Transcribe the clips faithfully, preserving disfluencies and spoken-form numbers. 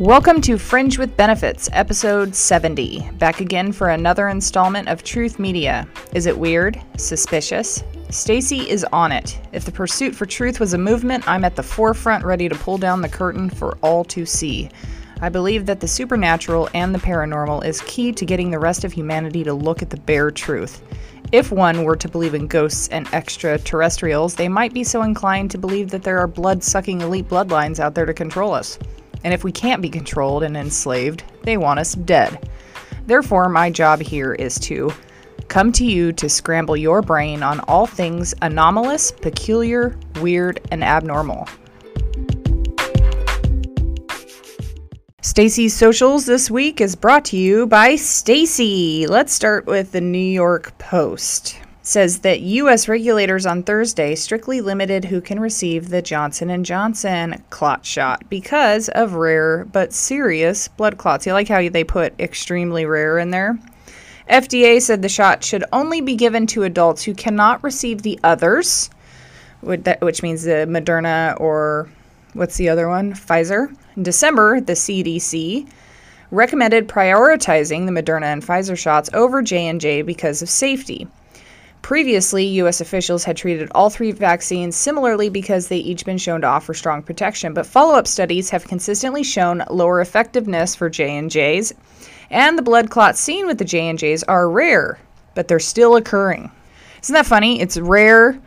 Welcome to Fringe with Benefits, episode seventy. Back again for another installment of Truth Media. Is it weird? Suspicious? Stacy is on it. If the pursuit for truth was a movement, I'm at the forefront ready to pull down the curtain for all to see. I believe that the supernatural and the paranormal is key to getting the rest of humanity to look at the bare truth. If one were to believe in ghosts and extraterrestrials, they might be so inclined to believe that there are blood-sucking elite bloodlines out there to control us. And if we can't be controlled and enslaved, they want us dead. Therefore, my job here is to come to you to scramble your brain on all things anomalous, peculiar, weird, and abnormal. Stacy's Socials this week is brought to you by Stacy. Let's start with the New York Post. Says that U S regulators on Thursday strictly limited who can receive the Johnson and Johnson clot shot because of rare but serious blood clots. You like how they put extremely rare in there? F D A said the shot should only be given to adults who cannot receive the others, which means the Moderna or what's the other one? Pfizer. In December, the C D C recommended prioritizing the Moderna and Pfizer shots over J and J because of safety. Previously, U S officials had treated all three vaccines similarly because they each been shown to offer strong protection, but follow-up studies have consistently shown lower effectiveness for J and J's, and the blood clots seen with the J and J's are rare, but they're still occurring. Isn't that funny? It's rare,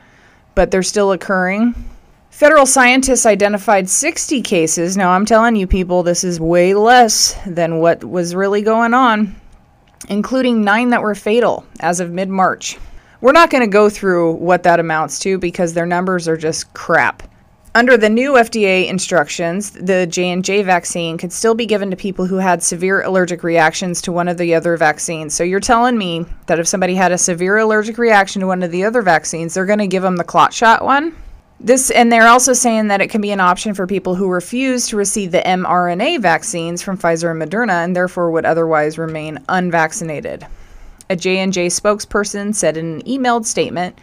but they're still occurring. Federal scientists identified sixty cases. Now, I'm telling you people, this is way less than what was really going on, including nine that were fatal as of mid-March. We're not going to go through what that amounts to because their numbers are just crap. Under the new F D A instructions, the J and J vaccine could still be given to people who had severe allergic reactions to one of the other vaccines. So you're telling me that if somebody had a severe allergic reaction to one of the other vaccines, they're going to give them the clot shot one? This, and they're also saying that it can be an option for people who refuse to receive the mRNA vaccines from Pfizer and Moderna and therefore would otherwise remain unvaccinated. A J and J spokesperson said in an emailed statement,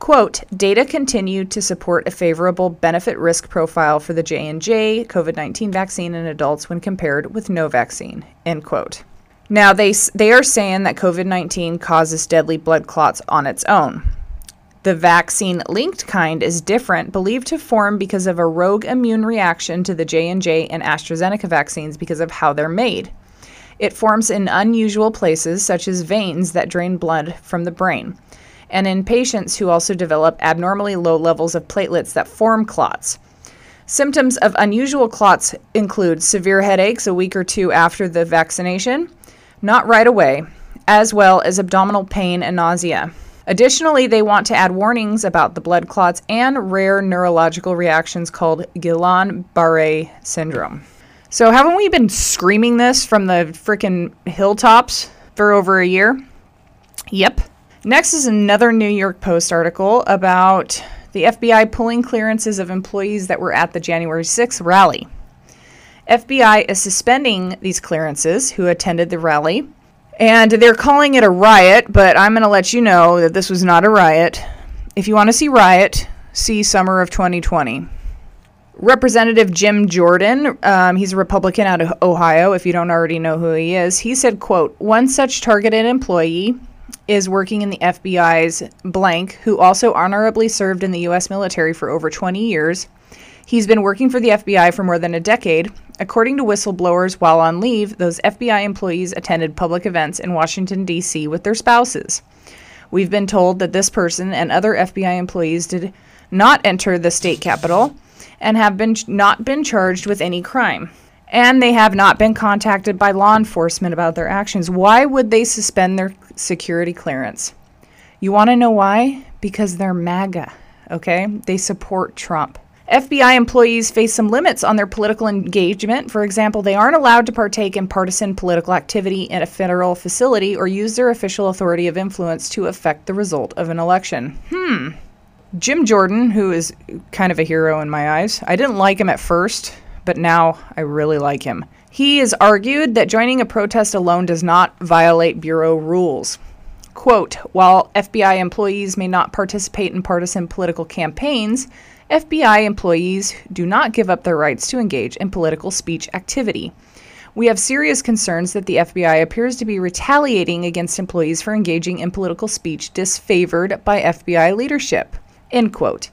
quote, data continue to support a favorable benefit-risk profile for the J and J COVID nineteen vaccine in adults when compared with no vaccine, end quote. Now, they, they are saying that COVID nineteen causes deadly blood clots on its own. The vaccine-linked kind is different, believed to form because of a rogue immune reaction to the J and J and AstraZeneca vaccines because of how they're made. It forms in unusual places, such as veins that drain blood from the brain, and in patients who also develop abnormally low levels of platelets that form clots. Symptoms of unusual clots include severe headaches a week or two after the vaccination, not right away, as well as abdominal pain and nausea. Additionally, they want to add warnings about the blood clots and rare neurological reactions called Guillain-Barré syndrome. So haven't we been screaming this from the frickin' hilltops for over a year? Yep. Next is another New York Post article about the F B I pulling clearances of employees that were at the January sixth rally. F B I is suspending these clearances who attended the rally, and they're calling it a riot, but I'm going to let you know that this was not a riot. If you want to see riot, see summer of twenty twenty. Representative Jim Jordan, um, he's a Republican out of Ohio, if you don't already know who he is, he said, quote, one such targeted employee is working in the F B I's blank, who also honorably served in the U S military for over twenty years. He's been working for the F B I for more than a decade. According to whistleblowers, while on leave, those F B I employees attended public events in Washington, D C with their spouses. We've been told that this person and other F B I employees did not enter the state capitol and have been not been charged with any crime. And they have not been contacted by law enforcement about their actions. Why would they suspend their security clearance? You want to know why? Because they're MAGA, okay? They support Trump. F B I employees face some limits on their political engagement. For example, they aren't allowed to partake in partisan political activity in a federal facility or use their official authority of influence to affect the result of an election. Hmm. Jim Jordan, who is kind of a hero in my eyes, I didn't like him at first, but now I really like him. He has argued that joining a protest alone does not violate bureau rules. Quote, while F B I employees may not participate in partisan political campaigns, F B I employees do not give up their rights to engage in political speech activity. We have serious concerns that the F B I appears to be retaliating against employees for engaging in political speech disfavored by F B I leadership." End quote.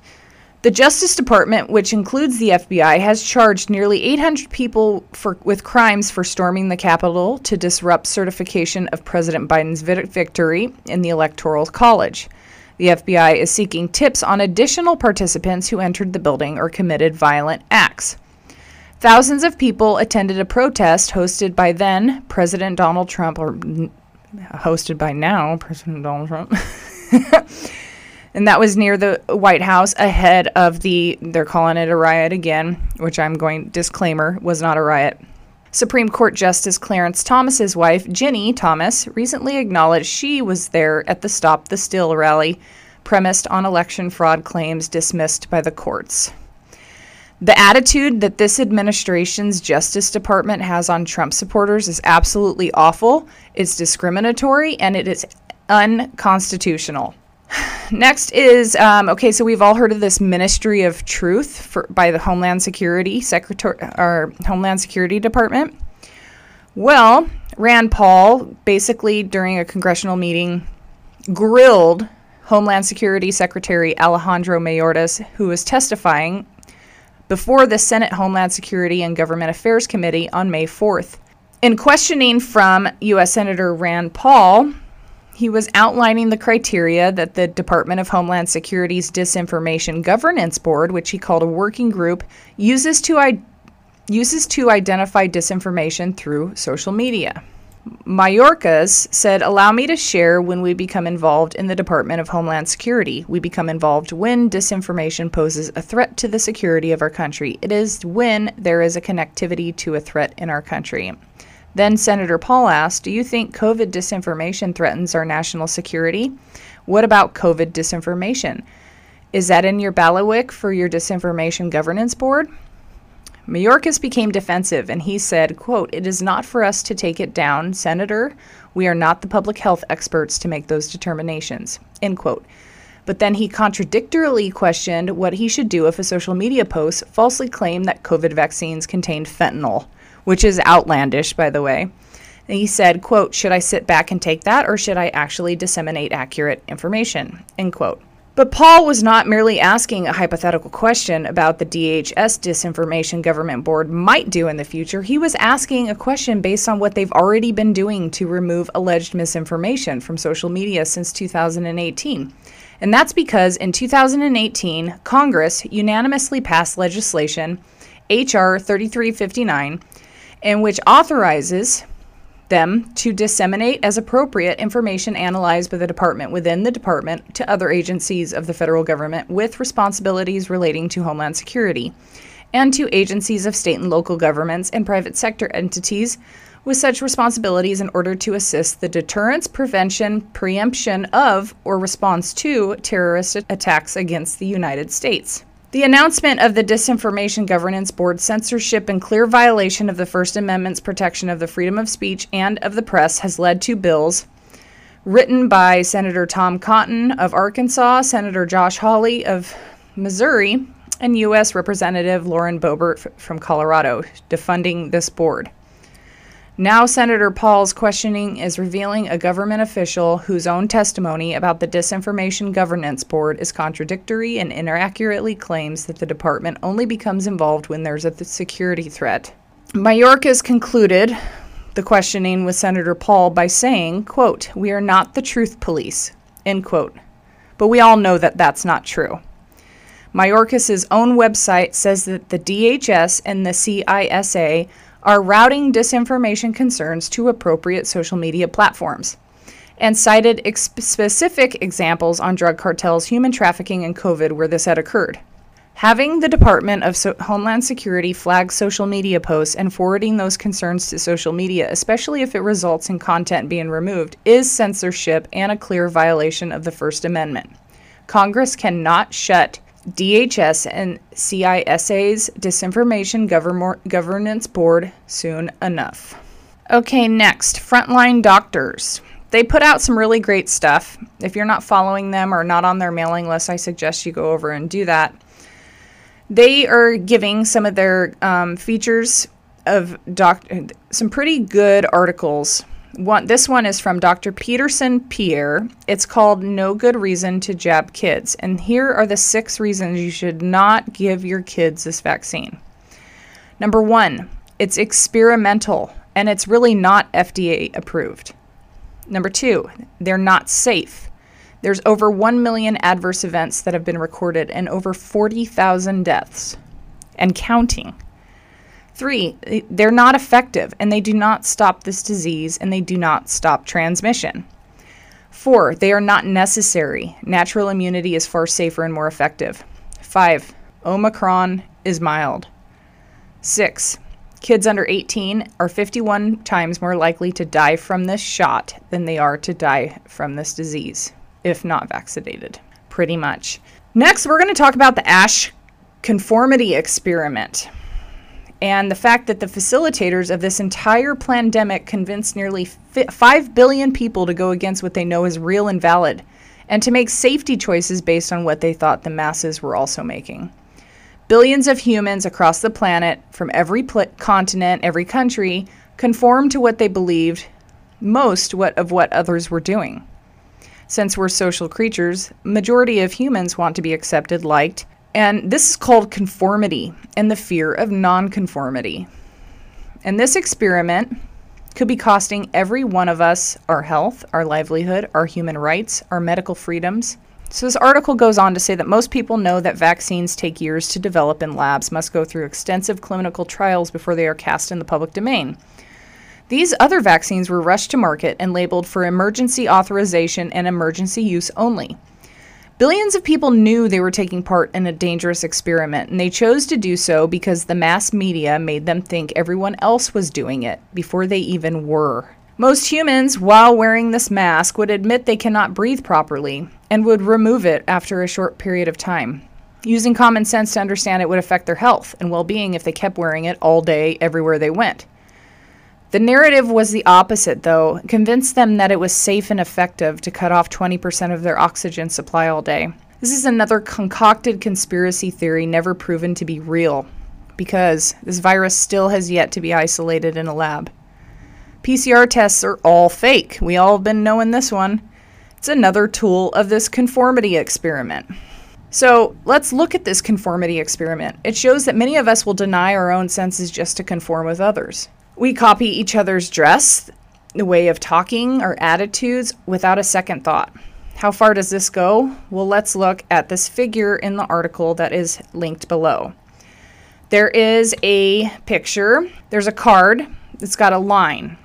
The Justice Department, which includes the F B I, has charged nearly eight hundred people for, with crimes for storming the Capitol to disrupt certification of President Biden's victory in the Electoral College. The F B I is seeking tips on additional participants who entered the building or committed violent acts. Thousands of people attended a protest hosted by then President Donald Trump, or hosted by now President Donald Trump, and that was near the White House ahead of the, they're calling it a riot again, which I'm going, disclaimer, was not a riot. Supreme Court Justice Clarence Thomas's wife, Ginny Thomas, recently acknowledged she was there at the Stop the Steal rally premised on election fraud claims dismissed by the courts. The attitude that this administration's Justice Department has on Trump supporters is absolutely awful, it's discriminatory, and it is unconstitutional. Next is, um, okay, so we've all heard of this Ministry of Truth for, by the Homeland Security Secretary, or Homeland Security Department. Well, Rand Paul, basically during a congressional meeting, grilled Homeland Security Secretary Alejandro Mayorkas, who was testifying before the Senate Homeland Security and Government Affairs Committee on May fourth. In questioning from U S Senator Rand Paul, he was outlining the criteria that the Department of Homeland Security's Disinformation Governance Board, which he called a working group, uses to i- uses to identify disinformation through social media. Mayorkas said, "Allow me to share when we become involved in the Department of Homeland Security. We become involved when disinformation poses a threat to the security of our country. It is when there is a connectivity to a threat in our country." Then Senator Paul asked, "Do you think COVID disinformation threatens our national security? What about COVID disinformation? Is that in your bailiwick for your Disinformation Governance Board?" Mayorkas became defensive, and he said, quote, "It is not for us to take it down, Senator. We are not the public health experts to make those determinations," end quote. But then he contradictorily questioned what he should do if a social media post falsely claimed that COVID vaccines contained fentanyl, which is outlandish, by the way. And he said, quote, "Should I sit back and take that, or should I actually disseminate accurate information?" End quote. But Paul was not merely asking a hypothetical question about the D H S Disinformation Government Board might do in the future. He was asking a question based on what they've already been doing to remove alleged misinformation from social media since two thousand eighteen. And that's because in two thousand eighteen, Congress unanimously passed legislation, H R thirty-three fifty-nine, in which authorizes them to disseminate as appropriate information analyzed by the department within the department to other agencies of the federal government with responsibilities relating to Homeland Security, and to agencies of state and local governments and private sector entities with such responsibilities in order to assist the deterrence, prevention, preemption of, or response to terrorist attacks against the United States. The announcement of the Disinformation Governance Board censorship in clear violation of the First Amendment's protection of the freedom of speech and of the press has led to bills written by Senator Tom Cotton of Arkansas, Senator Josh Hawley of Missouri, and U S Representative Lauren Boebert f- from Colorado, defunding this board. Now Senator Paul's questioning is revealing a government official whose own testimony about the Disinformation Governance Board is contradictory and inaccurately claims that the department only becomes involved when there's a th- security threat. Mayorkas concluded the questioning with Senator Paul by saying, quote, "We are not the truth police," end quote. But we all know that that's not true. Mayorkas' own website says that the D H S and the C I S A are routing disinformation concerns to appropriate social media platforms, and cited ex- specific examples on drug cartels, human trafficking, and COVID where this had occurred. Having the Department of so- Homeland Security flag social media posts and forwarding those concerns to social media, especially if it results in content being removed, is censorship and a clear violation of the First Amendment. Congress cannot shut D H S and C I S A's Disinformation Govern- Governance Board soon enough. Okay, next, Frontline Doctors. They put out some really great stuff. If you're not following them or not on their mailing list, I suggest you go over and do that. They are giving some of their um, features of doc- some pretty good articles. One, this one is from Doctor Peterson Pierre. It's called No Good Reason to Jab Kids. And here are the six reasons you should not give your kids this vaccine. Number one, it's experimental and it's really not F D A approved. Number two, they're not safe. There's over one million adverse events that have been recorded and over forty thousand deaths and counting. Three, they're not effective and they do not stop this disease and they do not stop transmission. Four, they are not necessary. Natural immunity is far safer and more effective. Five, Omicron is mild. Six, kids under eighteen are fifty-one times more likely to die from this shot than they are to die from this disease, if not vaccinated, pretty much. Next, we're going to talk about the A S H conformity experiment and the fact that the facilitators of this entire pandemic convinced nearly five billion people to go against what they know is real and valid and to make safety choices based on what they thought the masses were also making. Billions of humans across the planet, from every pl- continent, every country, conformed to what they believed most what, of what others were doing. Since we're social creatures, majority of humans want to be accepted, liked, and this is called conformity and the fear of nonconformity. And this experiment could be costing every one of us our health, our livelihood, our human rights, our medical freedoms. So this article goes on to say that most people know that vaccines take years to develop and labs must go through extensive clinical trials before they are cast in the public domain. These other vaccines were rushed to market and labeled for emergency authorization and emergency use only. Billions of people knew they were taking part in a dangerous experiment, and they chose to do so because the mass media made them think everyone else was doing it before they even were. Most humans, while wearing this mask, would admit they cannot breathe properly and would remove it after a short period of time, using common sense to understand it would affect their health and well-being if they kept wearing it all day, everywhere they went. The narrative was the opposite, though, convinced them that it was safe and effective to cut off twenty percent of their oxygen supply all day. This is another concocted conspiracy theory never proven to be real, because this virus still has yet to be isolated in a lab. P C R tests are all fake. We all have been knowing this one. It's another tool of this conformity experiment. So let's look at this conformity experiment. It shows that many of us will deny our own senses just to conform with others. We copy each other's dress, the way of talking, our attitudes without a second thought. How far does this go? Well, let's look at this figure in the article that is linked below. There is a picture. There's a card. It's got a line.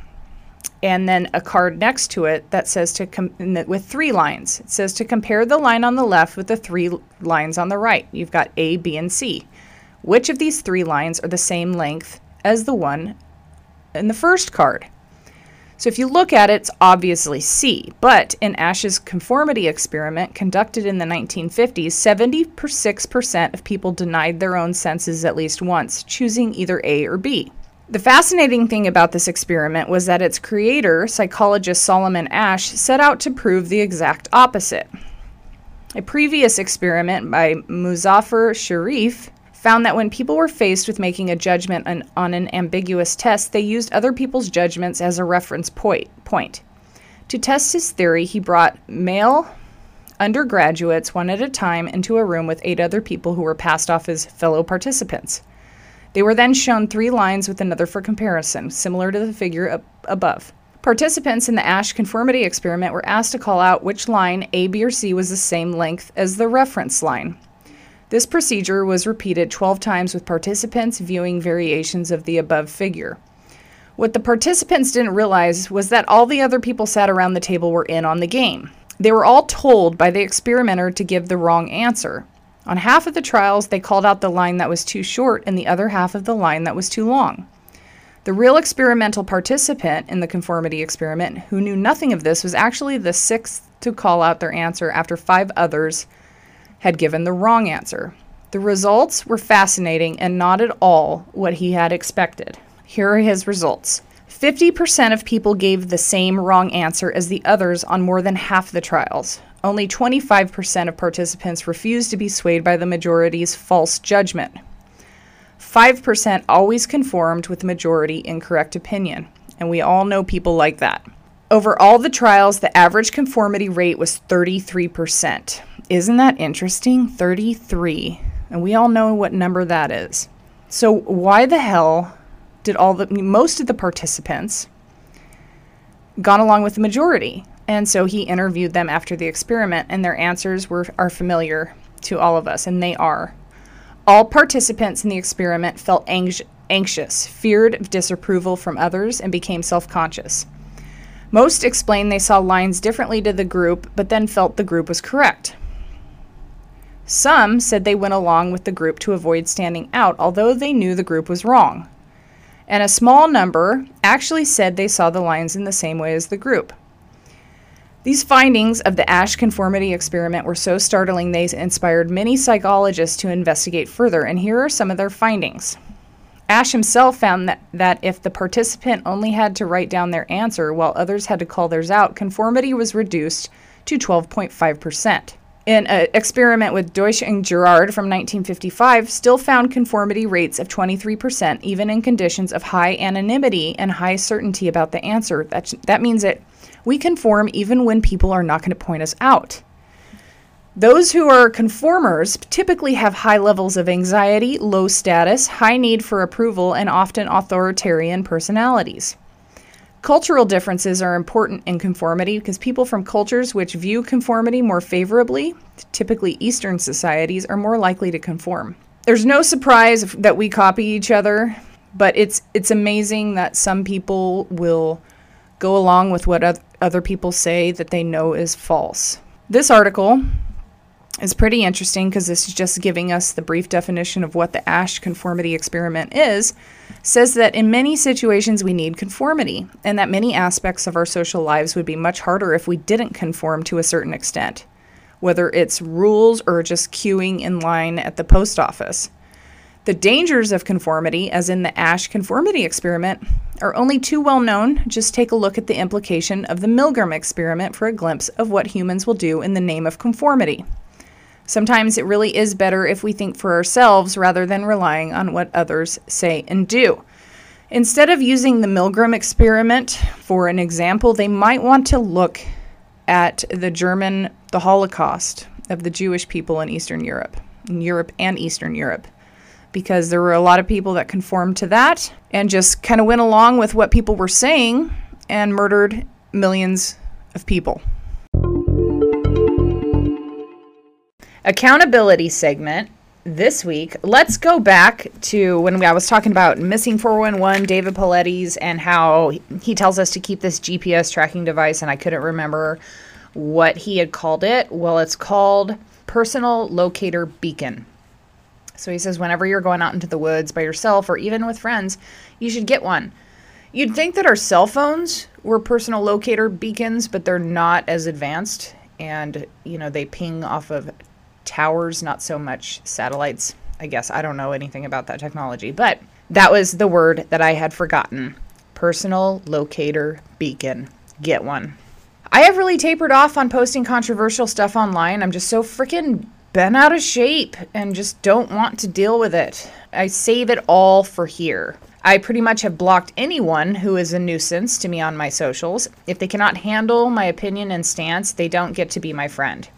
And then a card next to it that says to com- with three lines. It says to compare the line on the left with the three lines on the right. You've got A, B, and C. Which of these three lines are the same length as the one in the first card? So if you look at it, it's obviously C. But in A S H's conformity experiment conducted in the nineteen fifties, seventy-six percent of people denied their own senses at least once, choosing either A or B. The fascinating thing about this experiment was that its creator, psychologist Solomon Asch, set out to prove the exact opposite. A previous experiment by Muzaffar Sharif found that when people were faced with making a judgment on, on an ambiguous test, they used other people's judgments as a reference point, point. To test his theory, he brought male undergraduates one at a time into a room with eight other people who were passed off as fellow participants. They were then shown three lines with another for comparison, similar to the figure up above. Participants in the A S H conformity experiment were asked to call out which line, A, B, or C, was the same length as the reference line. This procedure was repeated twelve times with participants viewing variations of the above figure. What the participants didn't realize was that all the other people sat around the table were in on the game. They were all told by the experimenter to give the wrong answer. On half of the trials, they called out the line that was too short and the other half of the line that was too long. The real experimental participant in the conformity experiment, who knew nothing of this, was actually the sixth to call out their answer after five others had given the wrong answer. The results were fascinating and not at all what he had expected. Here are his results. fifty percent of people gave the same wrong answer as the others on more than half the trials. only twenty-five percent of participants refused to be swayed by the majority's false judgment. five percent always conformed with majority incorrect opinion, and we all know people like that. Over all the trials, the average conformity rate was thirty-three percent. Isn't that interesting? thirty-three. And we all know what number that is. So why the hell did all the most of the participants gone along with the majority? And so he interviewed them after the experiment, and their answers were are familiar to all of us, and they are. All participants in the experiment felt ang- anxious, feared of disapproval from others, and became self-conscious. Most explained they saw lines differently to the group, but then felt the group was correct. Some said they went along with the group to avoid standing out, although they knew the group was wrong. And a small number actually said they saw the lines in the same way as the group. These findings of the A S H conformity experiment were so startling they inspired many psychologists to investigate further, and here are some of their findings. A S H himself found that, that if the participant only had to write down their answer while others had to call theirs out, conformity was reduced to twelve point five percent. In an experiment with Deutsch and Gerard from nineteen fifty-five, still found conformity rates of twenty-three percent, even in conditions of high anonymity and high certainty about the answer. That, that means that we conform even when people are not going to point us out. Those who are conformers typically have high levels of anxiety, low status, high need for approval, and often authoritarian personalities. Cultural differences are important in conformity because people from cultures which view conformity more favorably, typically Eastern societies, are more likely to conform. There's no surprise that we copy each other, but it's it's amazing that some people will go along with what other people say that they know is false. This article is pretty interesting because this is just giving us the brief definition of what the A S H conformity experiment is. Says that in many situations we need conformity, and that many aspects of our social lives would be much harder if we didn't conform to a certain extent, whether it's rules or just queuing in line at the post office. The dangers of conformity, as in the A S H conformity experiment, are only too well known. Just take a look at the implication of the Milgram experiment for a glimpse of what humans will do in the name of conformity. Sometimes it really is better if we think for ourselves rather than relying on what others say and do. Instead of using the Milgram experiment for an example, they might want to look at the German, the Holocaust of the Jewish people in Eastern Europe, in Europe and Eastern Europe, because there were a lot of people that conformed to that and just kind of went along with what people were saying and murdered millions of people. Accountability segment this week. Let's go back to when I was talking about missing four one one, David Pauletti's, and how he tells us to keep this G P S tracking device, and I couldn't remember what he had called it. Well, it's called Personal Locator Beacon. So he says whenever you're going out into the woods by yourself or even with friends, you should get one. You'd think that our cell phones were personal locator beacons, but they're not as advanced, and you know they ping off of towers, not so much satellites. I guess I don't know anything about that technology, but that was the word that I had forgotten. Personal locator beacon. Get one. I have really tapered off on posting controversial stuff online. I'm just so freaking bent out of shape and just don't want to deal with it. I save it all for here. I pretty much have blocked anyone who is a nuisance to me on my socials. If they cannot handle my opinion and stance, they don't get to be my friend.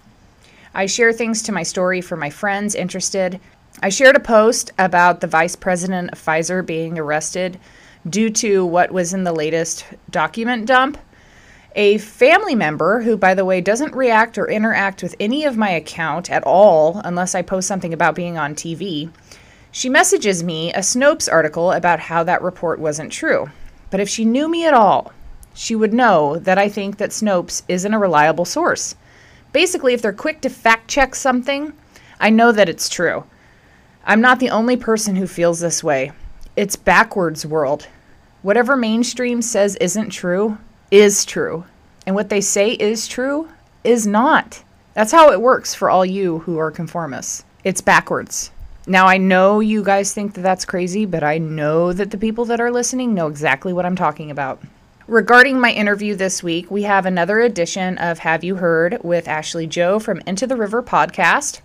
I share things to my story for my friends interested. I shared a post about the vice president of Pfizer being arrested due to what was in the latest document dump. A family member, who, by the way, doesn't react or interact with any of my account at all unless I post something about being on T V, she messages me a Snopes article about how that report wasn't true. But if she knew me at all, she would know that I think that Snopes isn't a reliable source. Basically, if they're quick to fact-check something, I know that it's true. I'm not the only person who feels this way. It's backwards world. Whatever mainstream says isn't true, is true. And what they say is true, is not. That's how it works for all you who are conformists. It's backwards. Now, I know you guys think that that's crazy, but I know that the people that are listening know exactly what I'm talking about. Regarding my interview this week, we have another edition of Have You Heard with Ashley Joe from Into the River podcast.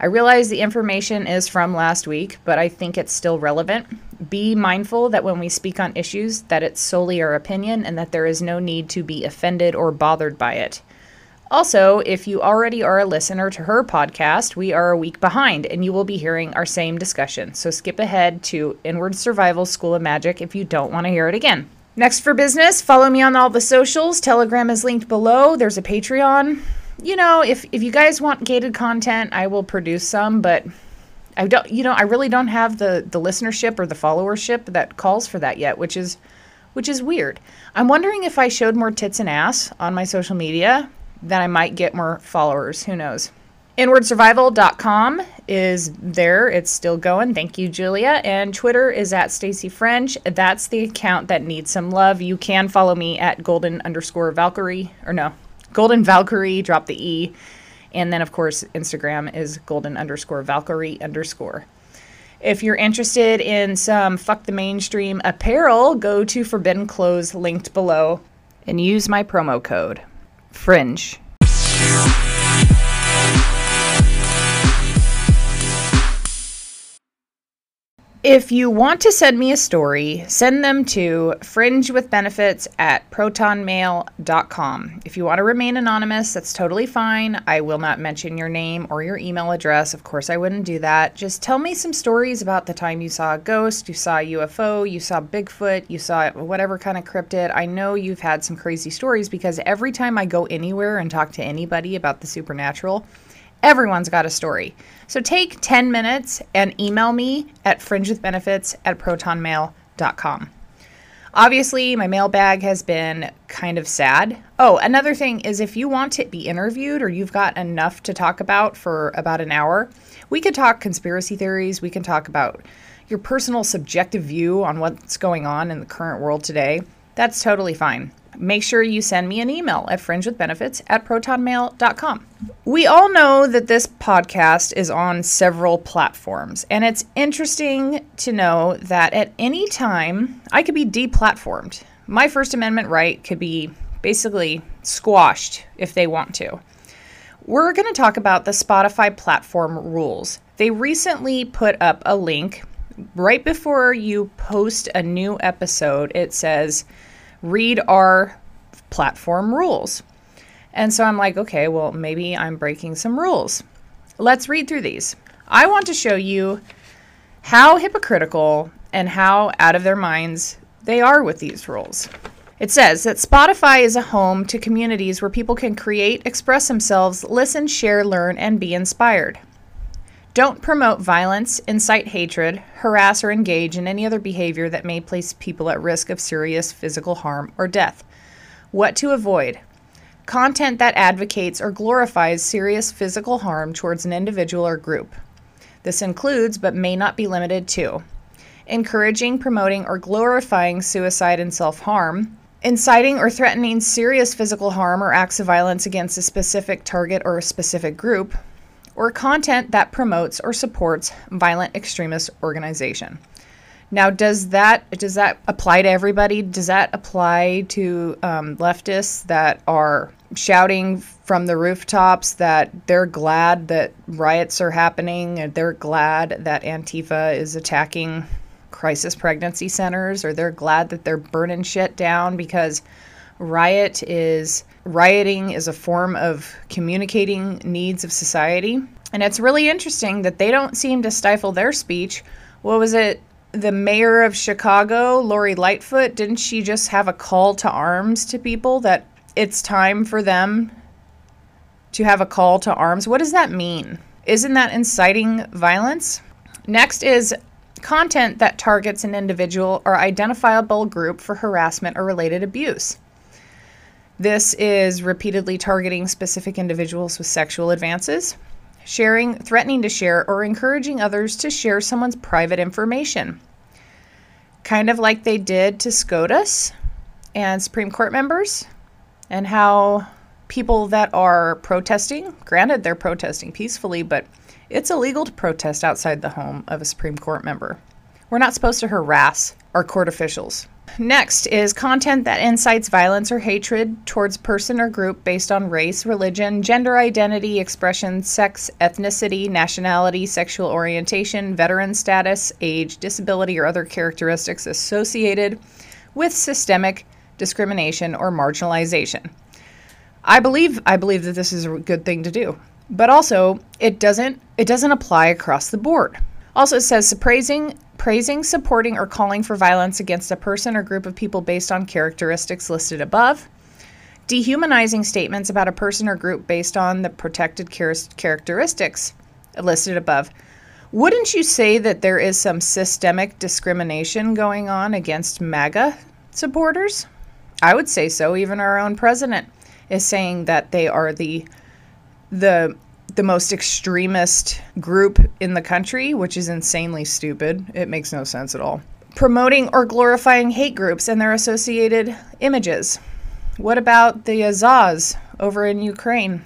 I realize the information is from last week, but I think it's still relevant. Be mindful that when we speak on issues, that it's solely our opinion and that there is no need to be offended or bothered by it. Also, if you already are a listener to her podcast, we are a week behind and you will be hearing our same discussion. So skip ahead to Inward Survival School of Magic if you don't want to hear it again. Next for business, follow me on all the socials. Telegram is linked below. There's a Patreon. You know, if, if you guys want gated content, I will produce some, but I don't, you know, I really don't have the, the listenership or the followership that calls for that yet, which is, which is weird. I'm wondering if I showed more tits and ass on my social media, then I might get more followers. Who knows? inward survival dot com is there. It's still going. Thank you, Julia. And Twitter is at Stacy French. That's the account that needs some love. You can follow me at golden underscore Valkyrie, or no, golden Valkyrie, drop the E. And then, of course, Instagram is golden underscore Valkyrie underscore. If you're interested in some Fuck the Mainstream apparel, go to Forbidden Clothes linked below and use my promo code Fringe. If you want to send me a story, send them to fringe with benefits at protonmail dot com. If you want to remain anonymous, that's totally fine. I will not mention your name or your email address. Of course, I wouldn't do that. Just tell me some stories about the time you saw a ghost, you saw a U F O, you saw Bigfoot, you saw whatever kind of cryptid. I know you've had some crazy stories because every time I go anywhere and talk to anybody about the supernatural, everyone's got a story. So take ten minutes and email me at fringe with benefits at protonmail dot com. Obviously, my mailbag has been kind of sad. Oh, another thing is if you want to be interviewed or you've got enough to talk about for about an hour, we could talk conspiracy theories. We can talk about your personal subjective view on what's going on in the current world today. That's totally fine. Make sure you send me an email at fringe with benefits at protonmail dot com. We all know that this podcast is on several platforms, and it's interesting to know that at any time I could be deplatformed. My First Amendment right could be basically squashed if they want to. We're going to talk about the Spotify platform rules. They recently put up a link right before you post a new episode. It says, read our platform rules. And so I'm like, okay, well, maybe I'm breaking some rules. Let's read through these. I want to show you how hypocritical and how out of their minds they are with these rules. It says that Spotify is a home to communities where people can create, express themselves, listen, share, learn, and be inspired. Don't promote violence, incite hatred, harass, or engage in any other behavior that may place people at risk of serious physical harm or death. What to avoid? Content that advocates or glorifies serious physical harm towards an individual or group. This includes, but may not be limited to, encouraging, promoting, or glorifying suicide and self-harm, inciting or threatening serious physical harm or acts of violence against a specific target or a specific group, or content that promotes or supports violent extremist organization. Now, does that does that apply to everybody? Does that apply to um, leftists that are shouting from the rooftops that they're glad that riots are happening, and they're glad that Antifa is attacking crisis pregnancy centers, or they're glad that they're burning shit down because riot is rioting is a form of communicating needs of society? And it's really interesting that they don't seem to stifle their speech. What was it? The mayor of Chicago, Lori Lightfoot, didn't she just have a call to arms to people that it's time for them to have a call to arms? What does that mean? Isn't that inciting violence? Next is content that targets an individual or identifiable group for harassment or related abuse. This is repeatedly targeting specific individuals with sexual advances, sharing, threatening to share, or encouraging others to share someone's private information. Kind of like they did to SCOTUS and Supreme Court members, and how people that are protesting, granted they're protesting peacefully, but it's illegal to protest outside the home of a Supreme Court member. We're not supposed to harass our court officials. Next is content that incites violence or hatred towards person or group based on race, religion, gender identity, expression, sex, ethnicity, nationality, sexual orientation, veteran status, age, disability, or other characteristics associated with systemic discrimination or marginalization. I believe I believe that this is a good thing to do, but also it doesn't it doesn't apply across the board. Also, it says praising, praising, supporting, or calling for violence against a person or group of people based on characteristics listed above. Dehumanizing statements about a person or group based on the protected char- characteristics listed above. Wouldn't you say that there is some systemic discrimination going on against MAGA supporters? I would say so. Even our own president is saying that they are the the... the most extremist group in the country, which is insanely stupid. It makes no sense at all. Promoting or glorifying hate groups and their associated images. What about the Azaz over in Ukraine?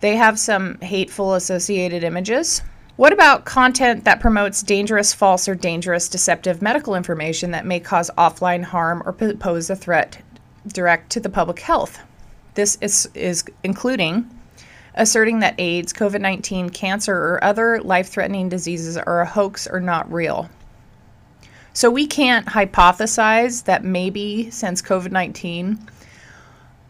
They have some hateful associated images. What about content that promotes dangerous, false, or dangerous deceptive medical information that may cause offline harm or pose a threat direct to the public health? This is, is including asserting that AIDS, COVID nineteen, cancer, or other life-threatening diseases are a hoax or not real. So we can't hypothesize that maybe since COVID nineteen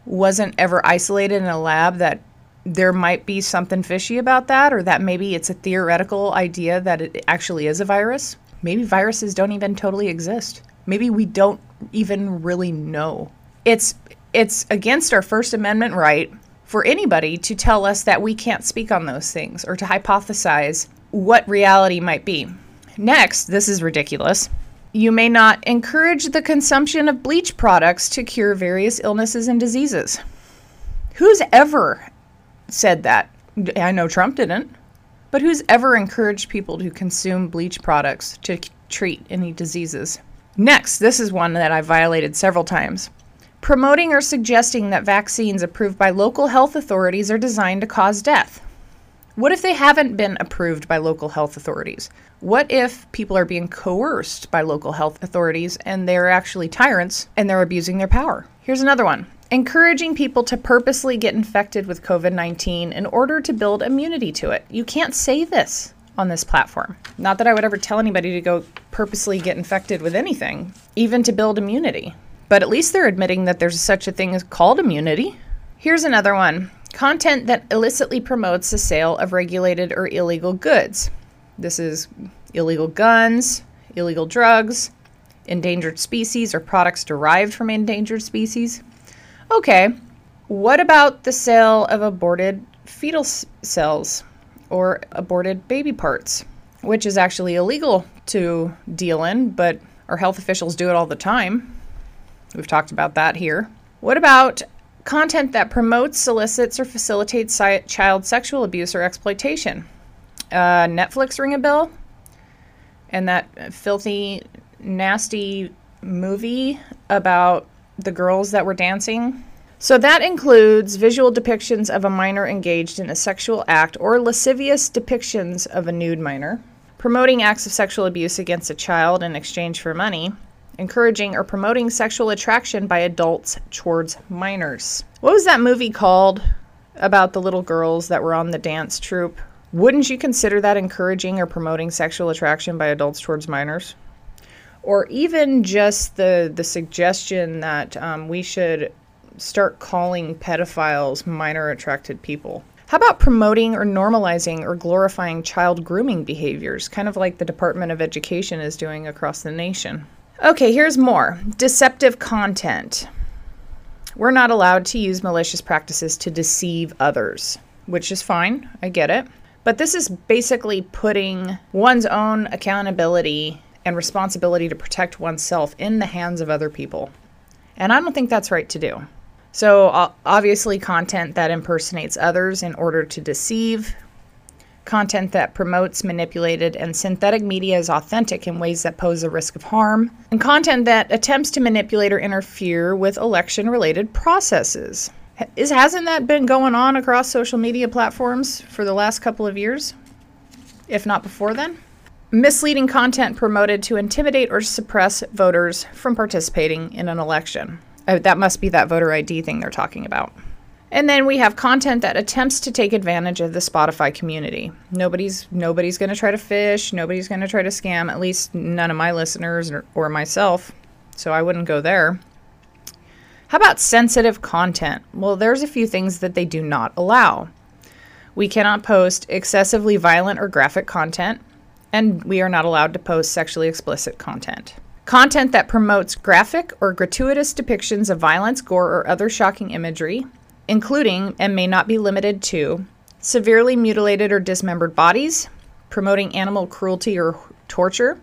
wasn't ever isolated in a lab that there might be something fishy about that, or that maybe it's a theoretical idea that it actually is a virus. Maybe viruses don't even totally exist. Maybe we don't even really know. It's, it's against our First Amendment right for anybody to tell us that we can't speak on those things or to hypothesize what reality might be. Next, this is ridiculous. You may not encourage the consumption of bleach products to cure various illnesses and diseases. Who's ever said that? I know Trump didn't, but who's ever encouraged people to consume bleach products to c- treat any diseases? Next, this is one that I violated several times. Promoting or suggesting that vaccines approved by local health authorities are designed to cause death. What if they haven't been approved by local health authorities? What if people are being coerced by local health authorities and they're actually tyrants and they're abusing their power? Here's another one. Encouraging people to purposely get infected with COVID nineteen in order to build immunity to it. You can't say this on this platform. Not that I would ever tell anybody to go purposely get infected with anything, even to build immunity. But at least they're admitting that there's such a thing as called immunity. Here's another one. Content that illicitly promotes the sale of regulated or illegal goods. This is illegal guns, illegal drugs, endangered species, or products derived from endangered species. Okay, what about the sale of aborted fetal s- cells or aborted baby parts, which is actually illegal to deal in, but our health officials do it all the time. We've talked about that here. What about content that promotes, solicits, or facilitates si- child sexual abuse or exploitation? Uh, Netflix ring a bell? And that filthy, nasty movie about the girls that were dancing? So that includes visual depictions of a minor engaged in a sexual act or lascivious depictions of a nude minor, promoting acts of sexual abuse against a child in exchange for money, encouraging or promoting sexual attraction by adults towards minors. What was that movie called about the little girls that were on the dance troupe? Wouldn't you consider that encouraging or promoting sexual attraction by adults towards minors? Or even just the, the suggestion that um, we should start calling pedophiles minor attracted people. How about promoting or normalizing or glorifying child grooming behaviors, kind of like the Department of Education is doing across the nation? Okay, here's more. Deceptive content. We're not allowed to use malicious practices to deceive others, which is fine. I get it. But this is basically putting one's own accountability and responsibility to protect oneself in the hands of other people. And I don't think that's right to do. So uh, obviously content that impersonates others in order to deceive, content that promotes manipulated and synthetic media as authentic in ways that pose a risk of harm, and content that attempts to manipulate or interfere with election-related processes. Is, hasn't that been going on across social media platforms for the last couple of years, if not before then? misleading content promoted to intimidate or suppress voters from participating in an election. Oh, that must be that voter I D thing they're talking about. And then we have content that attempts to take advantage of the Spotify community. Nobody's nobody's going to try to fish. Nobody's going to try to scam, at least none of my listeners or, or myself. So I wouldn't go there. How about sensitive content? Well, there's a few things that they do not allow. We cannot post excessively violent or graphic content, and we are not allowed to post sexually explicit content. Content that promotes graphic or gratuitous depictions of violence, gore, or other shocking imagery, including, and may not be limited to, severely mutilated or dismembered bodies, promoting animal cruelty or torture.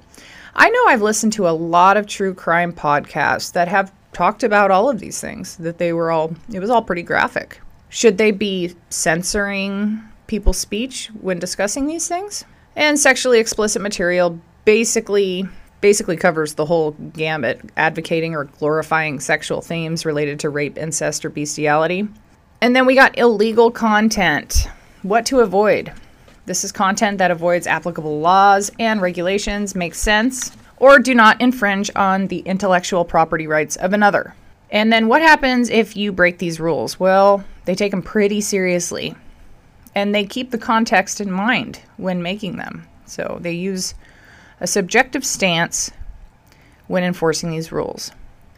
I know I've listened to a lot of true crime podcasts that have talked about all of these things, that they were all, it was all pretty graphic. Should they be censoring people's speech when discussing these things? And sexually explicit material basically basically covers the whole gamut, advocating or glorifying sexual themes related to rape, incest, or bestiality. And then we got illegal content. What to avoid. This is content that avoids applicable laws and regulations, makes sense, or do not infringe on the intellectual property rights of another. And then what happens if you break these rules? Well, they take them pretty seriously. And they keep the context in mind when making them. So they use a subjective stance when enforcing these rules.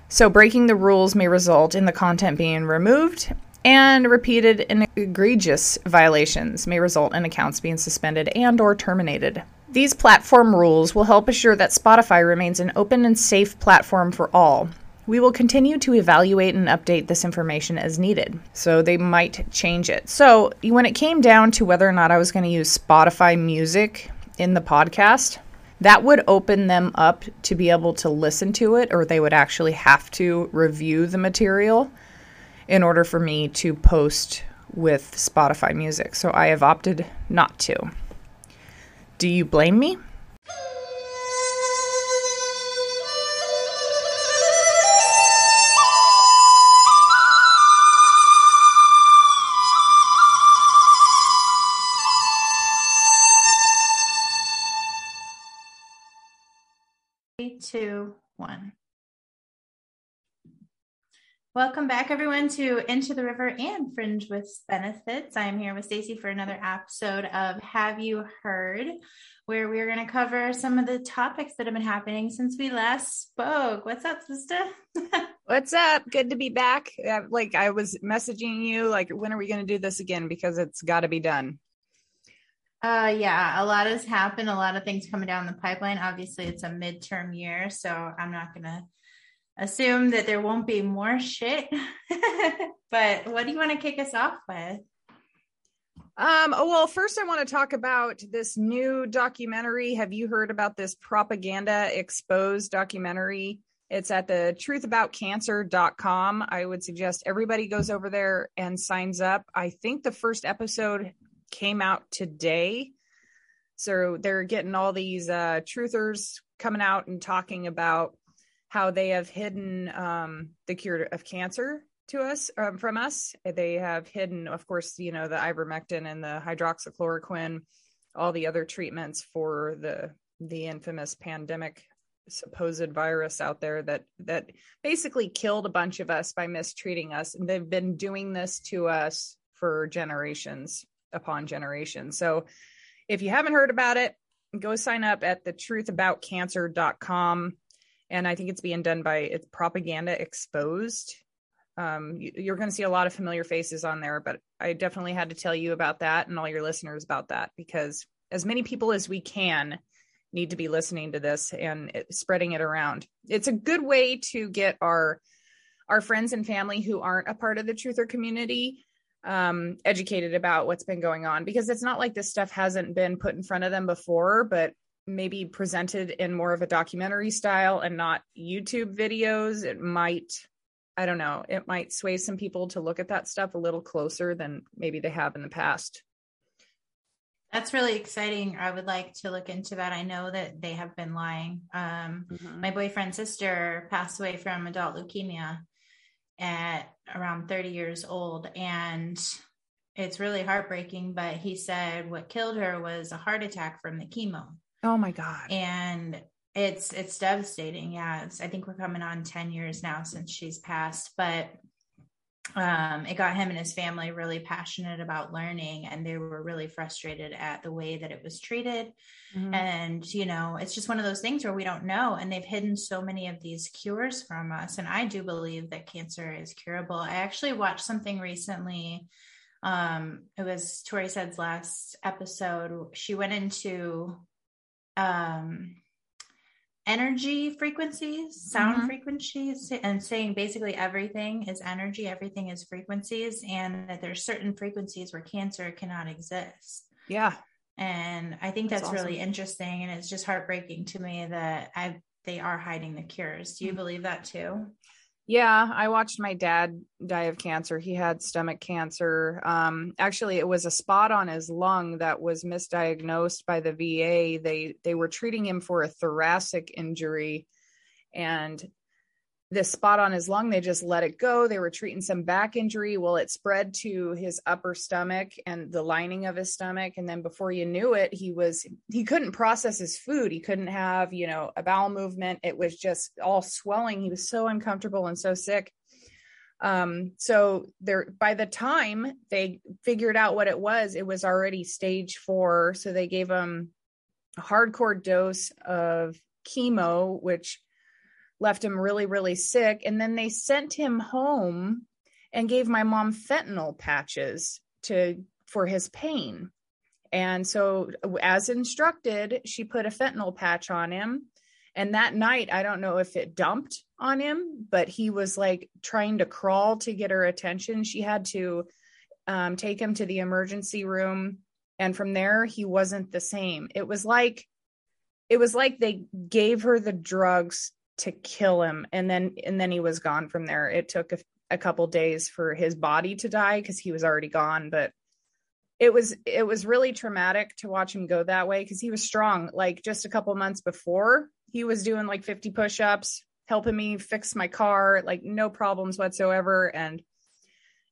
So breaking the rules may result in the content being removed, and repeated and egregious violations may result in accounts being suspended and or terminated. These platform rules will help assure that Spotify remains an open and safe platform for all. We will continue to evaluate and update this information as needed. So they might change it. So when it came down to whether or not I was going to use Spotify music in the podcast, that would open them up to be able to listen to it, or they would actually have to review the material in order for me to post with Spotify music. So I have opted not to. Do you blame me? Two, one. Welcome back, everyone, to Into the River and Fringe with Benefits. I'm here with Stacy for another episode of Have You Heard, where we're going to cover some of the topics that have been happening since we last spoke. What's up, sister? What's up? Good to be back. Like, I was messaging you, like, when are we going to do this again? Because it's got to be done. Uh, yeah, a lot has happened. A lot of things coming down the pipeline. Obviously, it's a midterm year, so I'm not going to assume that there won't be more shit. But what do you want to kick us off with? Um, oh, well, first I want to talk about this new documentary. Have you heard about this Propaganda Exposed documentary? It's at the truth about cancer dot com. I would suggest everybody goes over there and signs up. I think the first episode came out today. So they're getting all these uh, truthers coming out and talking about how they have hidden um, the cure of cancer to us, um, from us. They have hidden, of course, you know, the ivermectin and the hydroxychloroquine, all the other treatments for the the infamous pandemic supposed virus out there that that basically killed a bunch of us by mistreating us. And they've been doing this to us for generations upon generation. So if you haven't heard about it, go sign up at the truth about cancer dot com. And I think it's being done by it's Propaganda Exposed. Um, you, you're going to see a lot of familiar faces on there, but I definitely had to tell you about that and all your listeners about that, because as many people as we can need to be listening to this and it, spreading it around. It's a good way to get our, our friends and family who aren't a part of the truther community um, educated about what's been going on, because it's not like this stuff hasn't been put in front of them before, but maybe presented in more of a documentary style and not YouTube videos. It might, I don't know, it might sway some people to look at that stuff a little closer than maybe they have in the past. That's really exciting. I would like to look into that. I know that they have been lying. Um, mm-hmm. My boyfriend's sister passed away from adult leukemia at around thirty years old. And it's really heartbreaking, but he said what killed her was a heart attack from the chemo. Oh my God. And it's, it's devastating. Yeah. It's, I think we're coming on ten years now since she's passed, but um, it got him and his family really passionate about learning, and they were really frustrated at the way that it was treated. Mm-hmm. And, you know, it's just one of those things where we don't know, and they've hidden so many of these cures from us. And I do believe that cancer is curable. I actually watched something recently. Um, it was Tori Said's last episode. She went into, um, energy frequencies, sound mm-hmm. frequencies, and saying basically everything is energy, everything is frequencies, and that there's certain frequencies where cancer cannot exist. Yeah. And I think that's, that's awesome. Really interesting. And it's just heartbreaking to me that I, they are hiding the cures. Do you believe that too? Yeah. I watched my dad die of cancer. He had stomach cancer. Um, actually it was a spot on his lung that was misdiagnosed by the V A. They, they were treating him for a thoracic injury, and this spot on his lung, they just let it go. They were treating some back injury. Well, it spread to his upper stomach and the lining of his stomach. And then before you knew it, he was, he couldn't process his food. He couldn't have, you know, a bowel movement. It was just all swelling. He was so uncomfortable and so sick. Um, so there, by the time they figured out what it was, it was already stage four. So they gave him a hardcore dose of chemo, which left him really, really sick. And then they sent him home and gave my mom fentanyl patches to, for his pain. And so as instructed, she put a fentanyl patch on him. And that night, I don't know if it dumped on him, but he was like trying to crawl to get her attention. She had to um, take him to the emergency room. And from there, he wasn't the same. It was like, it was like they gave her the drugs to kill him. And then, and then he was gone from there. It took a, a couple days for his body to die, 'cause he was already gone, but it was, it was really traumatic to watch him go that way. 'Cause he was strong. Like just a couple months before, he was doing like fifty push-ups, helping me fix my car, like no problems whatsoever. And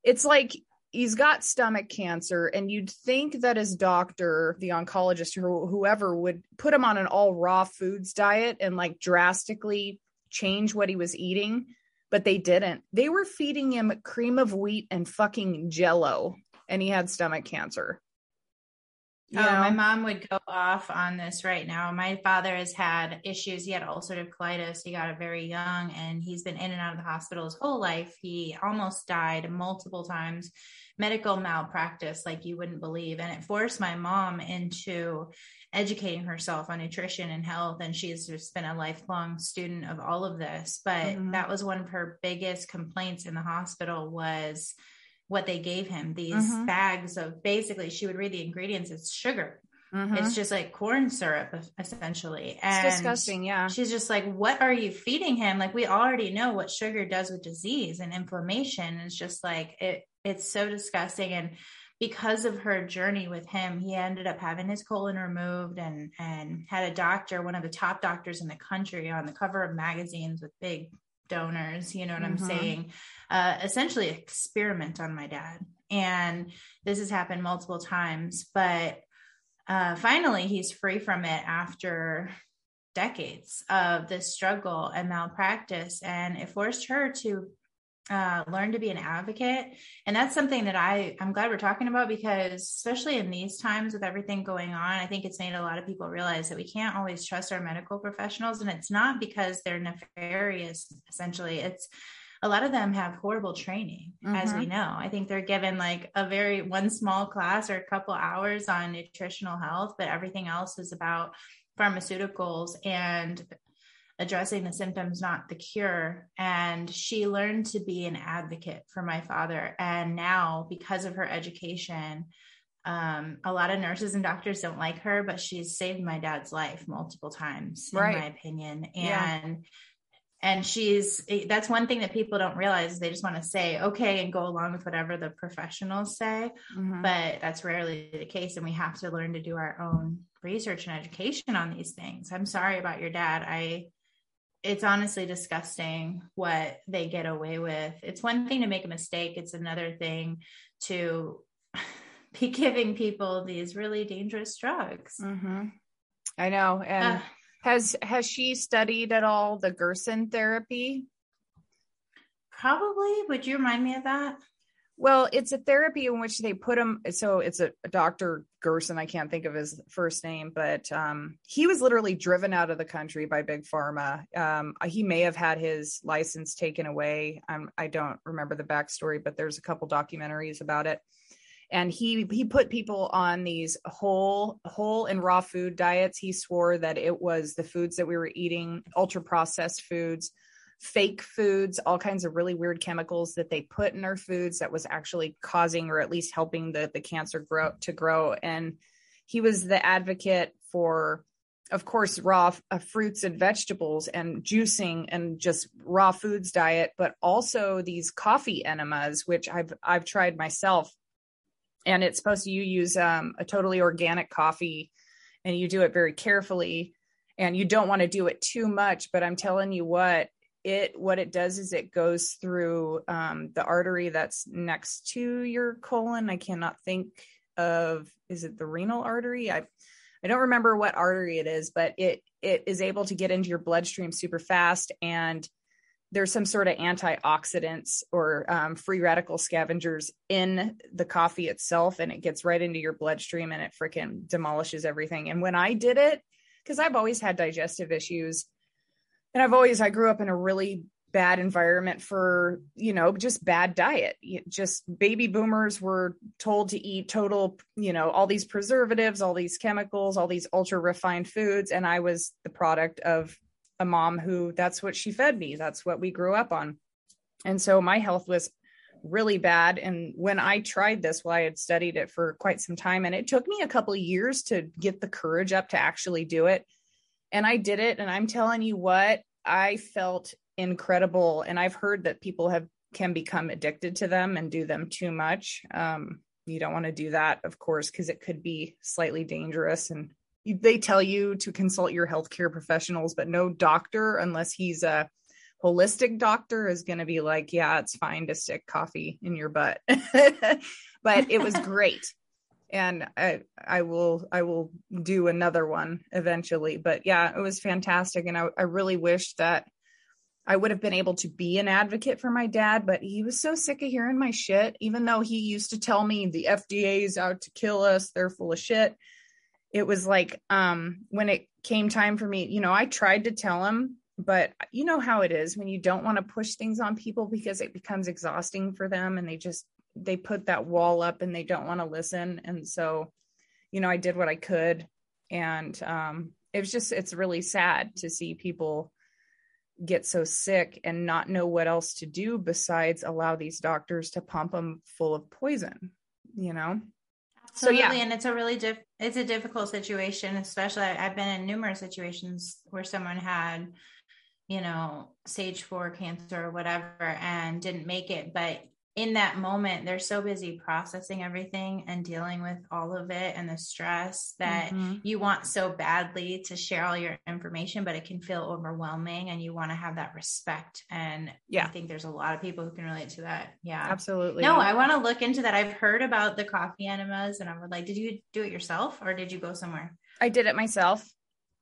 it's like, he's got stomach cancer, and you'd think that his doctor, the oncologist or whoever, would put him on an all raw foods diet and like drastically change what he was eating, but they didn't. They were feeding him cream of wheat and fucking Jello, and he had stomach cancer. You know? Oh, my mom would go off on this right now. My father has had issues. He had ulcerative colitis. He got it very young, and he's been in and out of the hospital his whole life. He almost died multiple times, medical malpractice, like you wouldn't believe. And it forced my mom into educating herself on nutrition and health. And she's just been a lifelong student of all of this. But mm-hmm. that was one of her biggest complaints in the hospital, was what they gave him, these mm-hmm. bags of, basically she would read the ingredients, it's sugar. Mm-hmm. It's just like corn syrup essentially. And it's disgusting. Yeah. She's just like, what are you feeding him? Like, we already know what sugar does with disease and inflammation. It's just like, it, it's so disgusting. And because of her journey with him, he ended up having his colon removed, and, and had a doctor, one of the top doctors in the country, on the cover of magazines with big donors, you know what mm-hmm. I'm saying, uh, essentially experiment on my dad. And this has happened multiple times, but uh, finally he's free from it after decades of this struggle and malpractice. And it forced her to uh, learn to be an advocate. And that's something that I, I'm glad we're talking about, because especially in these times with everything going on, I think it's made a lot of people realize that we can't always trust our medical professionals. And it's not because they're nefarious, essentially. It's a lot of them have horrible training, mm-hmm. as we know. I think they're given like a very one small class or a couple hours on nutritional health, but everything else is about pharmaceuticals and addressing the symptoms, not the cure. And she learned to be an advocate for my father. And now, because of her education, um, a lot of nurses and doctors don't like her, but she's saved my dad's life multiple times, right. in my opinion. And, yeah. and she's, that's one thing that people don't realize. They just want to say, okay, and go along with whatever the professionals say, mm-hmm. but that's rarely the case. And we have to learn to do our own research and education on these things. I'm sorry about your dad. I, It's honestly disgusting what they get away with. It's one thing to make a mistake. It's another thing to be giving people these really dangerous drugs. Mm-hmm. I know. And uh, has, has she studied at all the Gerson therapy? Probably. Would you remind me of that? Well, it's a therapy in which they put him. So it's a, a Doctor Gerson. I can't think of his first name, but um, he was literally driven out of the country by Big Pharma. Um, he may have had his license taken away. Um, I don't remember the backstory, but there's a couple documentaries about it. And he he put people on these whole whole and raw food diets. He swore that it was the foods that we were eating, ultra processed foods, fake foods, all kinds of really weird chemicals that they put in our foods that was actually causing, or at least helping the, the cancer grow to grow. And he was the advocate for, of course, raw uh, fruits and vegetables and juicing and just raw foods diet, but also these coffee enemas, which I've, I've tried myself. And it's supposed to, you use um, a totally organic coffee and you do it very carefully and you don't want to do it too much, but I'm telling you what, It what it does is it goes through um, the artery that's next to your colon. I cannot think of, is it the renal artery? I I don't remember what artery it is, but it it is able to get into your bloodstream super fast. And there's some sort of antioxidants or um, free radical scavengers in the coffee itself, and it gets right into your bloodstream and it freaking demolishes everything. And when I did it, because I've always had digestive issues. And I've always, I grew up in a really bad environment for, you know, just bad diet. Just baby boomers were told to eat total, you know, all these preservatives, all these chemicals, all these ultra refined foods. And I was the product of a mom who, that's what she fed me. That's what we grew up on. And so my health was really bad. And when I tried this, well, I had studied it for quite some time and it took me a couple of years to get the courage up to actually do it. And I did it. And I'm telling you what, I felt incredible. And I've heard that people have can become addicted to them and do them too much. Um, you don't want to do that, of course, because it could be slightly dangerous. And you, they tell you to consult your healthcare professionals, but no doctor, unless he's a holistic doctor, is going to be like, yeah, it's fine to stick coffee in your butt. But it was great. And I, I will, I will do another one eventually, but yeah, it was fantastic. And I, I really wish that I would have been able to be an advocate for my dad, but he was so sick of hearing my shit, even though he used to tell me the F D A is out to kill us. They're full of shit. It was like, um, when it came time for me, you know, I tried to tell him, but you know how it is when you don't want to push things on people because it becomes exhausting for them. And they just, they put that wall up and they don't want to listen. And so, you know, I did what I could. And um, it was just, it's really sad to see people get so sick and not know what else to do besides allow these doctors to pump them full of poison, you know? Absolutely. So, yeah. And it's a really, diff- it's a difficult situation, especially I've been in numerous situations where someone had, you know, stage four cancer or whatever, and didn't make it, but in that moment, they're so busy processing everything and dealing with all of it and the stress that mm-hmm. you want so badly to share all your information, but it can feel overwhelming and you want to have that respect. And yeah. I think there's a lot of people who can relate to that. Yeah, absolutely. No, I want to look into that. I've heard about the coffee enemas and I was like, did you do it yourself or did you go somewhere? I did it myself.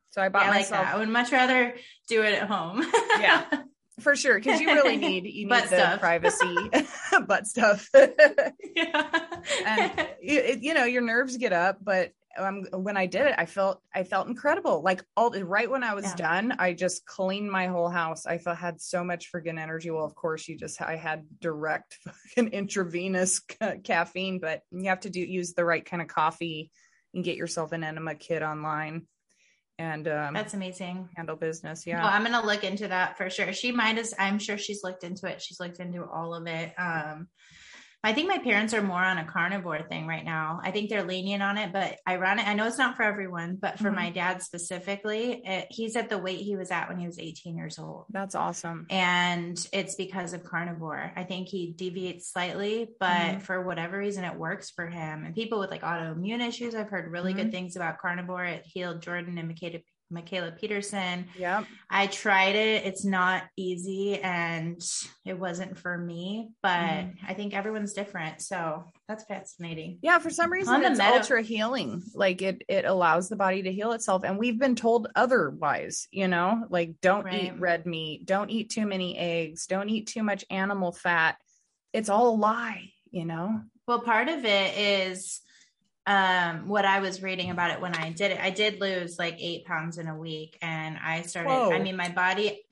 So I bought yeah, myself. Like that. I would much rather do it at home. Yeah. For sure. Cause you really need, you need the stuff. Privacy, butt stuff. Yeah. And you, you know, your nerves get up, but um, when I did it, I felt, I felt incredible. Like all right. When I was yeah. done, I just cleaned my whole house. I felt, had so much friggin' energy. Well, of course you just, I had direct fucking intravenous ca- caffeine, but you have to do, use the right kind of coffee and get yourself an enema kit online. And um, that's amazing. Handle business. Yeah. Well, I'm going to look into that for sure. She might as I'm sure she's looked into it. She's looked into all of it. Um, I think my parents are more on a carnivore thing right now. I think they're lenient on it, but ironic. I know it's not for everyone, but for mm-hmm. my dad specifically, it, he's at the weight he was at when he was eighteen years old. That's awesome. And it's because of carnivore. I think he deviates slightly, but mm-hmm. for whatever reason, it works for him. And people with like autoimmune issues, I've heard really mm-hmm. good things about carnivore. It healed Jordan and Makeda Michaela Peterson. Yeah. I tried it. It's not easy and it wasn't for me, but mm-hmm. I think everyone's different. So that's fascinating. Yeah. For some reason On it's meta- ultra healing. Like it, it allows the body to heal itself. And we've been told otherwise, you know, like don't right. eat red meat, don't eat too many eggs, don't eat too much animal fat. It's all a lie, you know? Well, part of it is um what I was reading about it when I did it. I did lose like eight pounds in a week and I started Whoa. I mean my body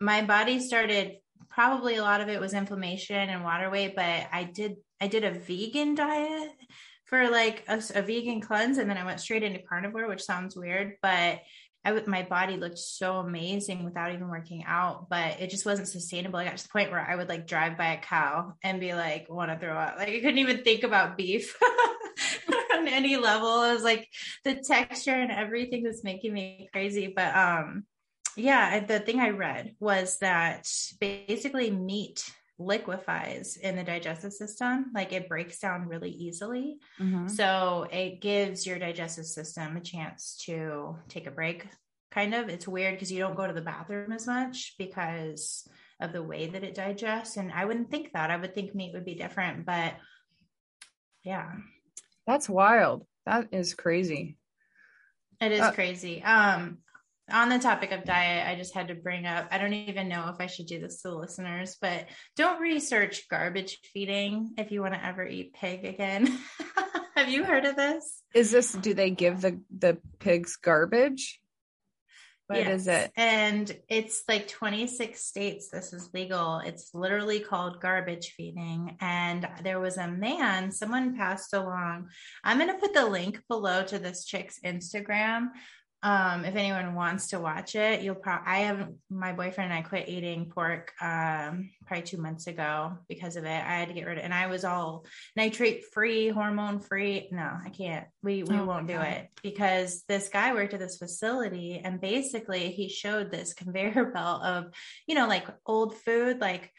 my body started, probably a lot of it was inflammation and water weight, but I did I did a vegan diet for like a, a vegan cleanse and then I went straight into carnivore, which sounds weird, but I would, my body looked so amazing without even working out, but it just wasn't sustainable. I got to the point where I would like drive by a cow and be like, want to throw up. Like I couldn't even think about beef on any level. I was like the texture and everything was making me crazy. But, um, yeah, the thing I read was that basically meat liquefies in the digestive system. Like it breaks down really easily. Mm-hmm. So it gives your digestive system a chance to take a break. Kind of, it's weird because you don't go to the bathroom as much because of the way that it digests. And I wouldn't think that, I would think meat would be different, but yeah. That's wild. That is crazy. It is uh- crazy. Um, On the topic of diet, I just had to bring up, I don't even know if I should do this to the listeners, but don't research garbage feeding if you want to ever eat pig again. Have you heard of this? Is this, do they give the, the pigs garbage? What yes. is it? And it's like twenty-six states. This is legal. It's literally called garbage feeding. And there was a man, someone passed along. I'm going to put the link below to this chick's Instagram. Um, if anyone wants to watch it, you'll probably, I haven't, my boyfriend and I quit eating pork, um, probably two months ago because of it. I had to get rid of it. And I was all nitrate free, hormone free. No, I can't, we, we oh won't do it because this guy worked at this facility and basically he showed this conveyor belt of, you know, like old food, like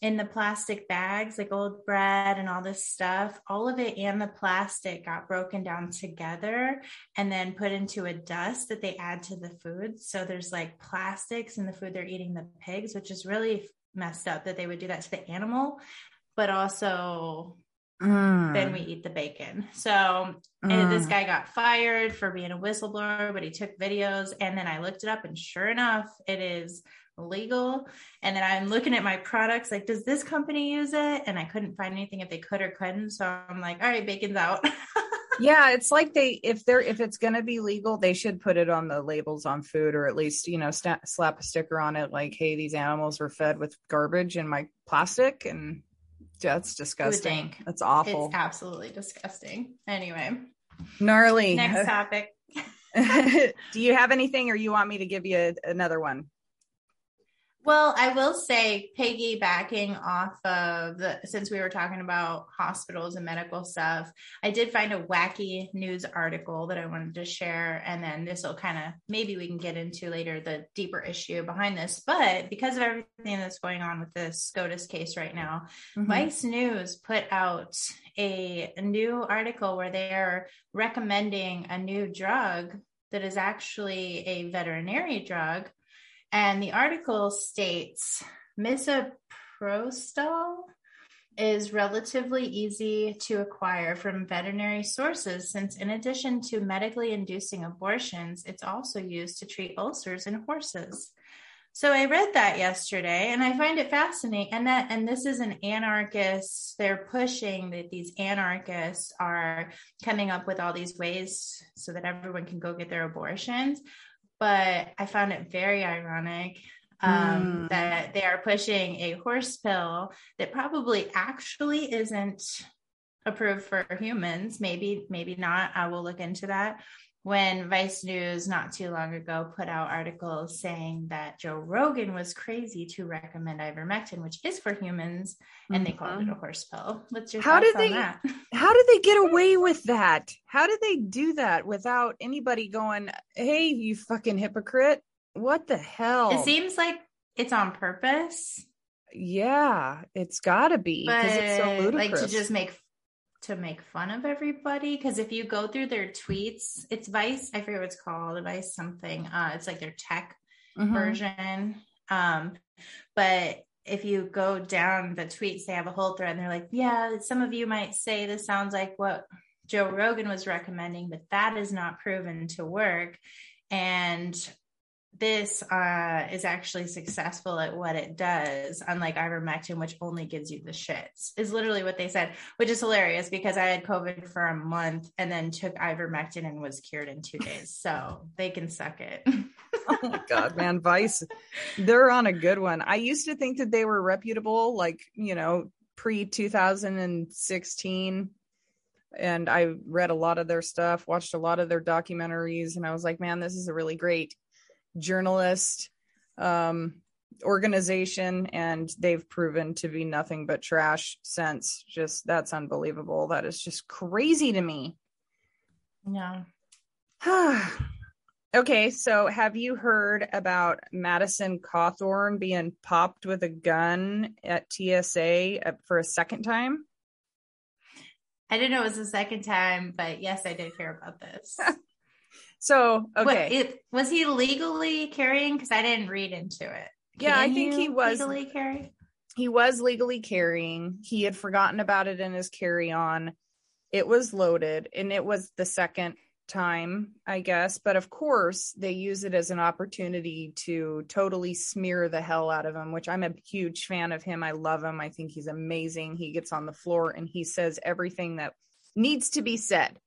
in the plastic bags, like old bread and all this stuff, all of it and the plastic got broken down together and then put into a dust that they add to the food. So there's like plastics in the food they're eating the pigs, which is really messed up that they would do that to the animal, but also mm. then we eat the bacon. So mm. this guy got fired for being a whistleblower, but he took videos and then I looked it up and sure enough, it is legal. And then I'm looking at my products like, does this company use it? And I couldn't find anything if they could or couldn't. So I'm like, all right, bacon's out. Yeah. It's like they, if they're, if it's going to be legal, they should put it on the labels on food, or at least, you know, st- slap a sticker on it. Like, hey, these animals were fed with garbage and my plastic. And yeah, that's disgusting. That's awful. It's absolutely disgusting. Anyway. Gnarly. Next topic. Do you have anything or you want me to give you another one? Well, I will say piggybacking off of the, since we were talking about hospitals and medical stuff, I did find a wacky news article that I wanted to share. And then this will kind of, maybe we can get into later the deeper issue behind this, but because of everything that's going on with this SCOTUS case right now, mm-hmm. Vice News put out a new article where they're recommending a new drug that is actually a veterinary drug. And the article states, misoprostol is relatively easy to acquire from veterinary sources since in addition to medically inducing abortions, it's also used to treat ulcers in horses. So I read that yesterday and I find it fascinating. And that, and this is an anarchist, they're pushing that these anarchists are coming up with all these ways so that everyone can go get their abortions. But I found it very ironic um, mm. that they are pushing a horse pill that probably actually isn't approved for humans. Maybe, maybe not. I will look into that. When Vice News not too long ago put out articles saying that Joe Rogan was crazy to recommend ivermectin, which is for humans, and mm-hmm. they called it a horse pill. What's your how did they, that? How did they get away with that? How did they do that without anybody going, hey, you fucking hypocrite? What the hell? It seems like it's on purpose. Yeah, it's gotta be. Because it's so ludicrous. Like to just make to make fun of everybody. Because if you go through their tweets, it's Vice, I forget what it's called, Vice something. Uh, it's like their tech mm-hmm. version. Um, but if you go down the tweets, they have a whole thread and they're like, yeah, some of you might say this sounds like what Joe Rogan was recommending, but that is not proven to work. And this uh, is actually successful at what it does, unlike ivermectin, which only gives you the shits, is literally what they said, which is hilarious because I had COVID for a month and then took ivermectin and was cured in two days. So they can suck it. Oh my God, man, Vice, they're on a good one. I used to think that they were reputable, like, you know, pre twenty sixteen. And I read a lot of their stuff, watched a lot of their documentaries, and I was like, man, this is a really great journalist um, organization. And they've proven to be nothing but trash since. Just, that's unbelievable. That is just crazy to me. Yeah. Okay, so have you heard about Madison Cawthorn being popped with a gun at T S A for a second time? I didn't know it was the second time, but yes, I did hear about this. So, okay. What, it, was he legally carrying? Because I didn't read into it. Yeah, Can I think he was. Legally carrying? He was legally carrying. He had forgotten about it in his carry-on. It was loaded, and it was the second time, I guess. But of course, they use it as an opportunity to totally smear the hell out of him, which I'm a huge fan of him. I love him. I think he's amazing. He gets on the floor and he says everything that needs to be said.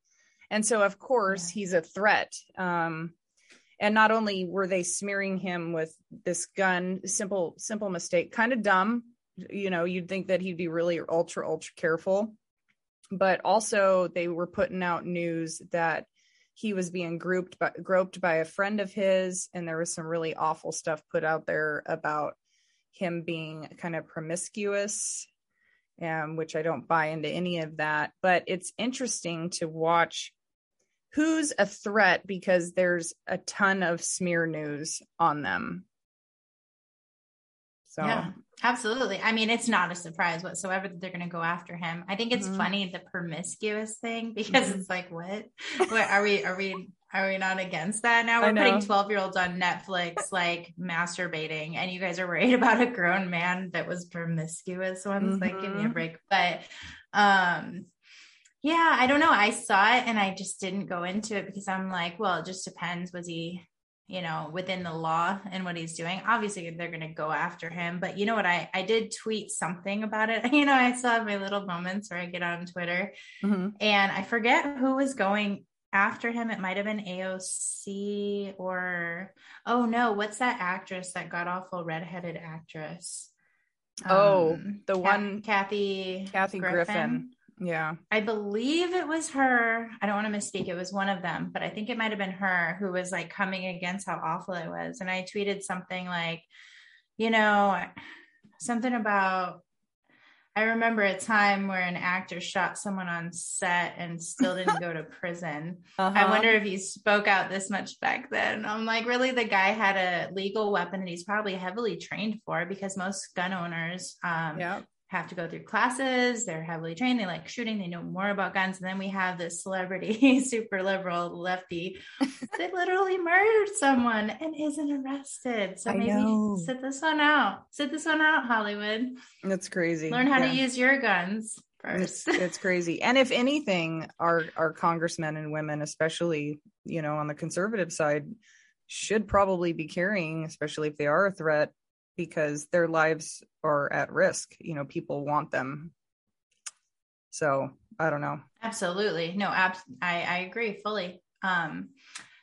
And so, of course, he's a threat. Um, and not only were they smearing him with this gun, simple, simple mistake, kind of dumb. You know, you'd think that he'd be really ultra, ultra careful. But also they were putting out news that he was being grouped by, groped by a friend of his. And there was some really awful stuff put out there about him being kind of promiscuous, um, which I don't buy into any of that. But it's interesting to watch who's a threat because there's a ton of smear news on them. So. Yeah, absolutely. I mean, it's not a surprise whatsoever that they're going to go after him. I think it's mm-hmm. funny, the promiscuous thing, because mm-hmm. it's like, what? what are we, are we, are we not against that now? We're putting twelve year olds on Netflix, like masturbating, and you guys are worried about a grown man that was promiscuous. So I'm mm-hmm. like, give me a break. But, um, yeah, I don't know. I saw it and I just didn't go into it because I'm like, well, it just depends. Was he, you know, within the law and what he's doing? Obviously they're going to go after him, but you know what? I, I did tweet something about it. You know, I still have my little moments where I get on Twitter mm-hmm. and I forget who was going after him. It might've been A O C or, oh no, what's that actress that got awful redheaded actress? Oh, um, the one Kathy, Kathy Griffin. Griffin. Yeah. I believe it was her. I don't want to misspeak. It was one of them, but I think it might've been her who was like coming against how awful it was. And I tweeted something like, you know, something about, I remember a time where an actor shot someone on set and still didn't go to prison. Uh-huh. I wonder if he spoke out this much back then. I'm like, really? The guy had a legal weapon that he's probably heavily trained for because most gun owners, um, yep. have to go through classes. They're heavily trained. They like shooting. They know more about guns. And then we have this celebrity, super liberal lefty that literally murdered someone and isn't arrested. So I maybe know. sit this one out, sit this one out, Hollywood. That's crazy. Learn how yeah. to use your guns first. It's, it's crazy. And if anything, our, our congressmen and women, especially, you know, on the conservative side, should probably be carrying, especially if they are a threat, because their lives are at risk. You know, people want them. So I don't know. Absolutely. No, abs- I, I agree fully. Um,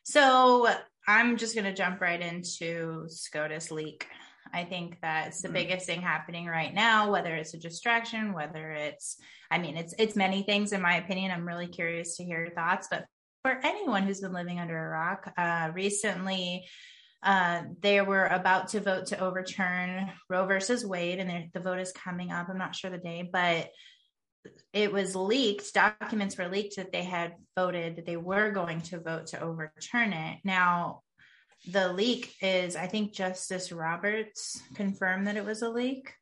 so I'm just going to jump right into SCOTUS leak. I think that's the mm-hmm. biggest thing happening right now, whether it's a distraction, whether it's, I mean, it's, it's many things in my opinion. I'm really curious to hear your thoughts, but for anyone who's been living under a rock, uh, recently, Uh, they were about to vote to overturn Roe versus Wade, and the vote is coming up. I'm not sure the day, but it was leaked. Documents were leaked that they had voted, that they were going to vote to overturn it. Now, the leak is, I think Justice Roberts confirmed that it was a leak.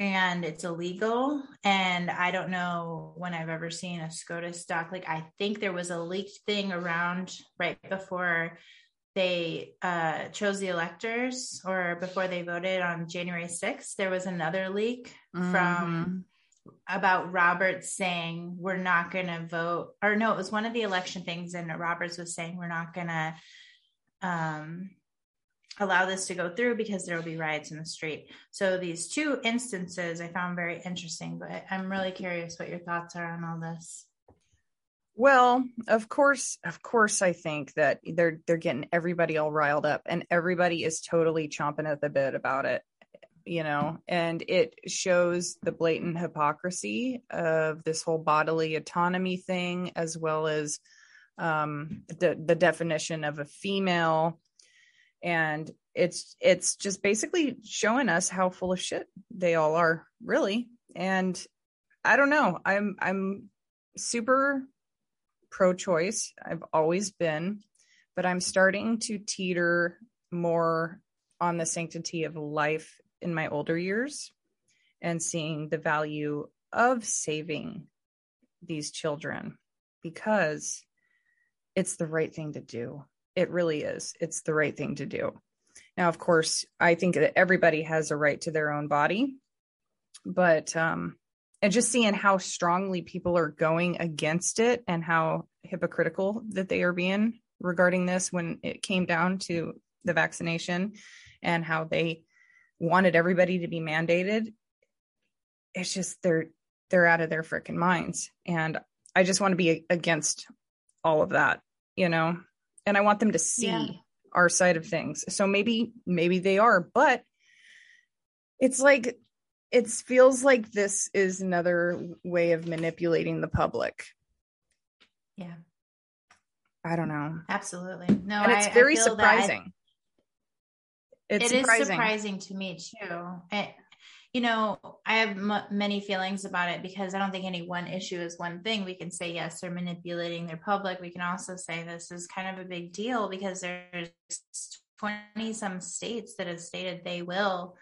and it's illegal. And I don't know when I've ever seen a SCOTUS doc. Like, I think there was a leaked thing around right before they uh, chose the electors, or before they voted on January sixth, there was another leak mm-hmm. from about Roberts saying, we're not going to vote, or no, it was one of the election things. And Roberts was saying, we're not going to um, allow this to go through because there'll be riots in the street. So these two instances I found very interesting, but I'm really curious what your thoughts are on all this. Well, of course, of course, I think that they're they're getting everybody all riled up, and everybody is totally chomping at the bit about it, you know, and it shows the blatant hypocrisy of this whole bodily autonomy thing, as well as um, the, the definition of a female. And it's it's just basically showing us how full of shit they all are, really. And I don't know, I'm I'm super pro-choice. I've always been, but I'm starting to teeter more on the sanctity of life in my older years, and seeing the value of saving these children, because it's the right thing to do. It really is. It's the right thing to do. Now, of course, I think that everybody has a right to their own body, but um and just seeing how strongly people are going against it, and how hypocritical that they are being regarding this when it came down to the vaccination, and how they wanted everybody to be mandated. It's just, they're, they're out of their freaking minds. And I just want to be against all of that, you know, and I want them to see yeah. our side of things. So maybe, maybe they are, but it's like, it feels like this is another way of manipulating the public. Yeah. I don't know. Absolutely. No, and it's I, very I feel surprising. I, it's it surprising. is surprising to me too. I, you know, I have m- many feelings about it, because I don't think any one issue is one thing. We can say, yes, they're manipulating their public. We can also say this is kind of a big deal, because there's twenty some states that have stated they will,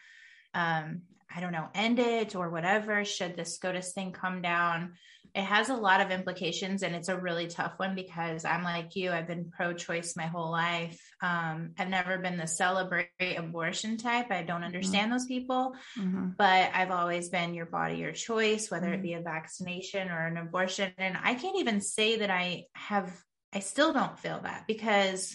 um, I don't know, end it or whatever, should the SCOTUS thing come down. It has a lot of implications, and it's a really tough one, because I'm like you, I've been pro-choice my whole life. Um, I've never been the celebrate abortion type. I don't understand mm-hmm. those people, mm-hmm. but I've always been your body, your choice, whether mm-hmm. it be a vaccination or an abortion. And I can't even say that I have, I still don't feel that, because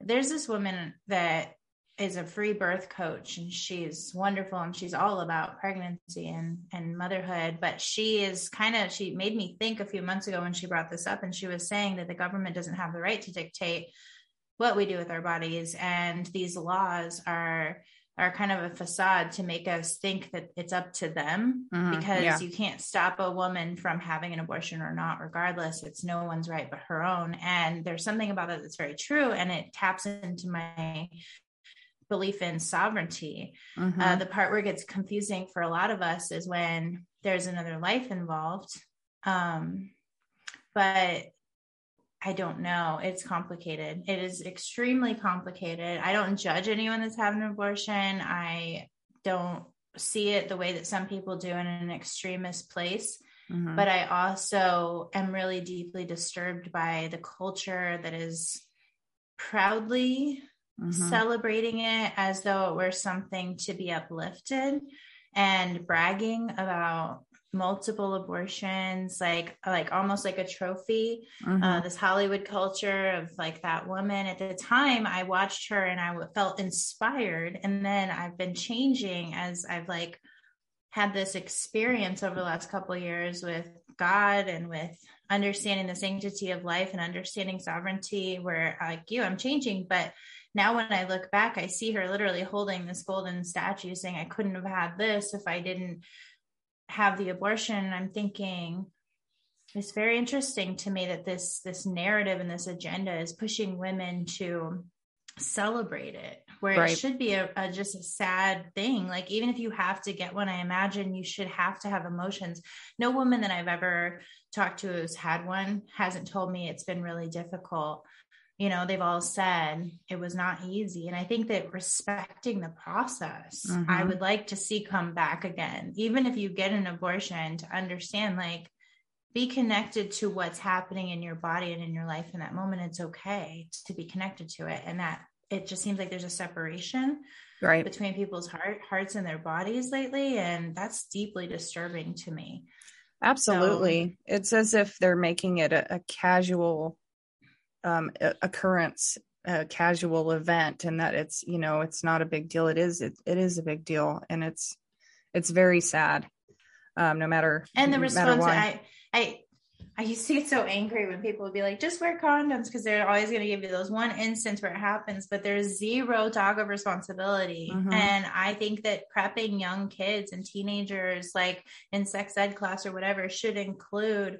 there's this woman that is a free birth coach, and she's wonderful, and she's all about pregnancy and, and motherhood. But she is kind of, she made me think a few months ago when she brought this up, and she was saying that the government doesn't have the right to dictate what we do with our bodies. And these laws are, are kind of a facade to make us think that it's up to them, mm-hmm, because yeah. you can't stop a woman from having an abortion or not, regardless. It's no one's right but her own. And there's something about that that's very true. And it taps into my belief in sovereignty. Mm-hmm. Uh, the part where it gets confusing for a lot of us is when there's another life involved. Um, but I don't know. It's complicated. It is extremely complicated. I don't judge anyone that's having an abortion. I don't see it the way that some people do, in an extremist place. Mm-hmm. But I also am really deeply disturbed by the culture that is proudly Mm-hmm. celebrating it as though it were something to be uplifted, and bragging about multiple abortions, like, like almost like a trophy, mm-hmm. uh, this Hollywood culture of like that woman. At the time I watched her and I felt inspired. And then I've been changing as I've like had this experience over the last couple of years with God, and with understanding the sanctity of life and understanding sovereignty, where like you, I'm changing. But now when I look back, I see her literally holding this golden statue saying, I couldn't have had this if I didn't have the abortion. And I'm thinking, it's very interesting to me that this, this narrative and this agenda is pushing women to celebrate it, where right. it should be a, a just a sad thing. Like, even if you have to get one, I imagine you should have to have emotions. No woman that I've ever talked to who's had one hasn't told me it's been really difficult. you know, they've all said it was not easy. And I think that respecting the process, mm-hmm. I would like to see come back again, even if you get an abortion, to understand, like, be connected to what's happening in your body and in your life in that moment. It's okay to be connected to it. And that it just seems like there's a separation right between people's heart, hearts and their bodies lately. And that's deeply disturbing to me. Absolutely. So, it's as if they're making it a, a casual um, occurrence, a casual event, and that it's, you know, it's not a big deal. It is, it, it is a big deal. And it's, it's very sad. Um, no matter. And the no response, I, I, I used to get so angry when people would be like, just wear condoms, because they're always going to give you those one instance where it happens, but there's zero talk of responsibility. Mm-hmm. And I think that prepping young kids and teenagers, like in sex ed class or whatever, should include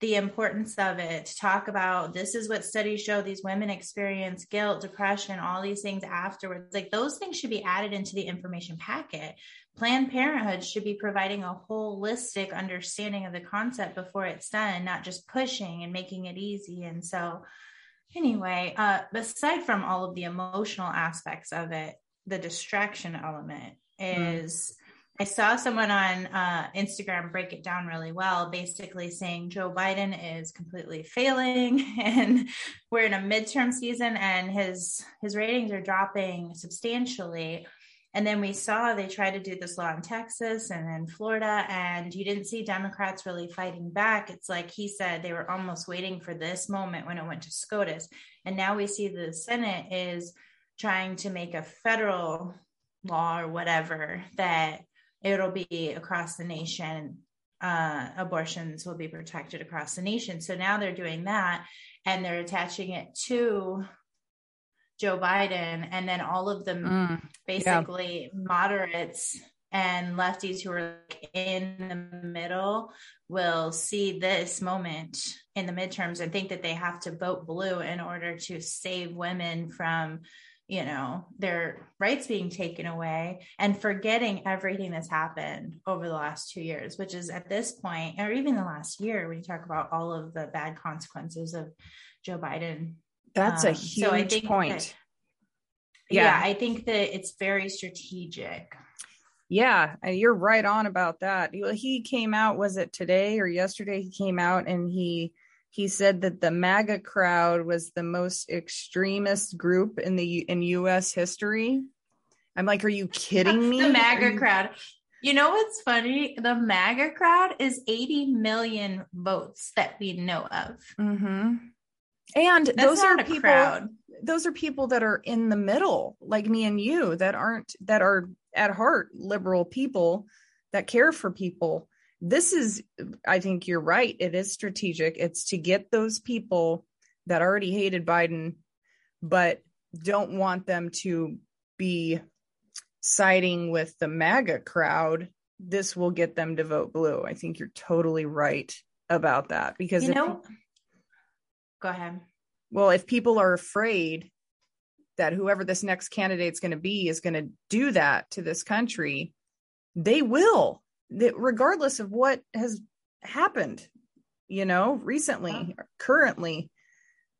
the importance of it, to talk about, this is what studies show, these women experience guilt, depression, all these things afterwards. Like, those things should be added into the information packet. Planned Parenthood should be providing a holistic understanding of the concept before it's done, not just pushing and making it easy. And so anyway, uh, aside from all of the emotional aspects of it, the distraction element is... Mm. I saw someone on uh, Instagram break it down really well, basically saying Joe Biden is completely failing and we're in a midterm season and his, his ratings are dropping substantially. And then we saw they tried to do this law in Texas and then Florida, and you didn't see Democrats really fighting back. It's like he said, they were almost waiting for this moment when it went to SCOTUS. And now we see the Senate is trying to make a federal law or whatever that it'll be across the nation. Uh, abortions will be protected across the nation. So now they're doing that, and they're attaching it to Joe Biden. And then all of them mm, basically yeah. moderates and lefties who are in the middle will see this moment in the midterms and think that they have to vote blue in order to save women from, you know, their rights being taken away, and forgetting everything that's happened over the last two years, which is at this point, or even the last year, when you talk about all of the bad consequences of Joe Biden. That's um, a huge so I think point. That, yeah. yeah. I think that it's very strategic. Yeah. You're right on about that. He came out, was it today or yesterday? He came out and he He said that the MAGA crowd was the most extremist group in the in U S history. I'm like, are you kidding me? The MAGA crowd. You know what's funny? The MAGA crowd is eighty million votes that we know of. Mm-hmm. And That's those are people. Crowd. Those are people that are in the middle, like me and you, that aren't that are at heart liberal people that care for people. This is, I think you're right. It is strategic. It's to get those people that already hated Biden, but don't want them to be siding with the MAGA crowd. This will get them to vote blue. I think you're totally right about that, because, you know, if, go ahead. Well, if people are afraid that whoever this next candidate's going to be is going to do that to this country, they will. That regardless of what has happened, you know, recently, oh. currently,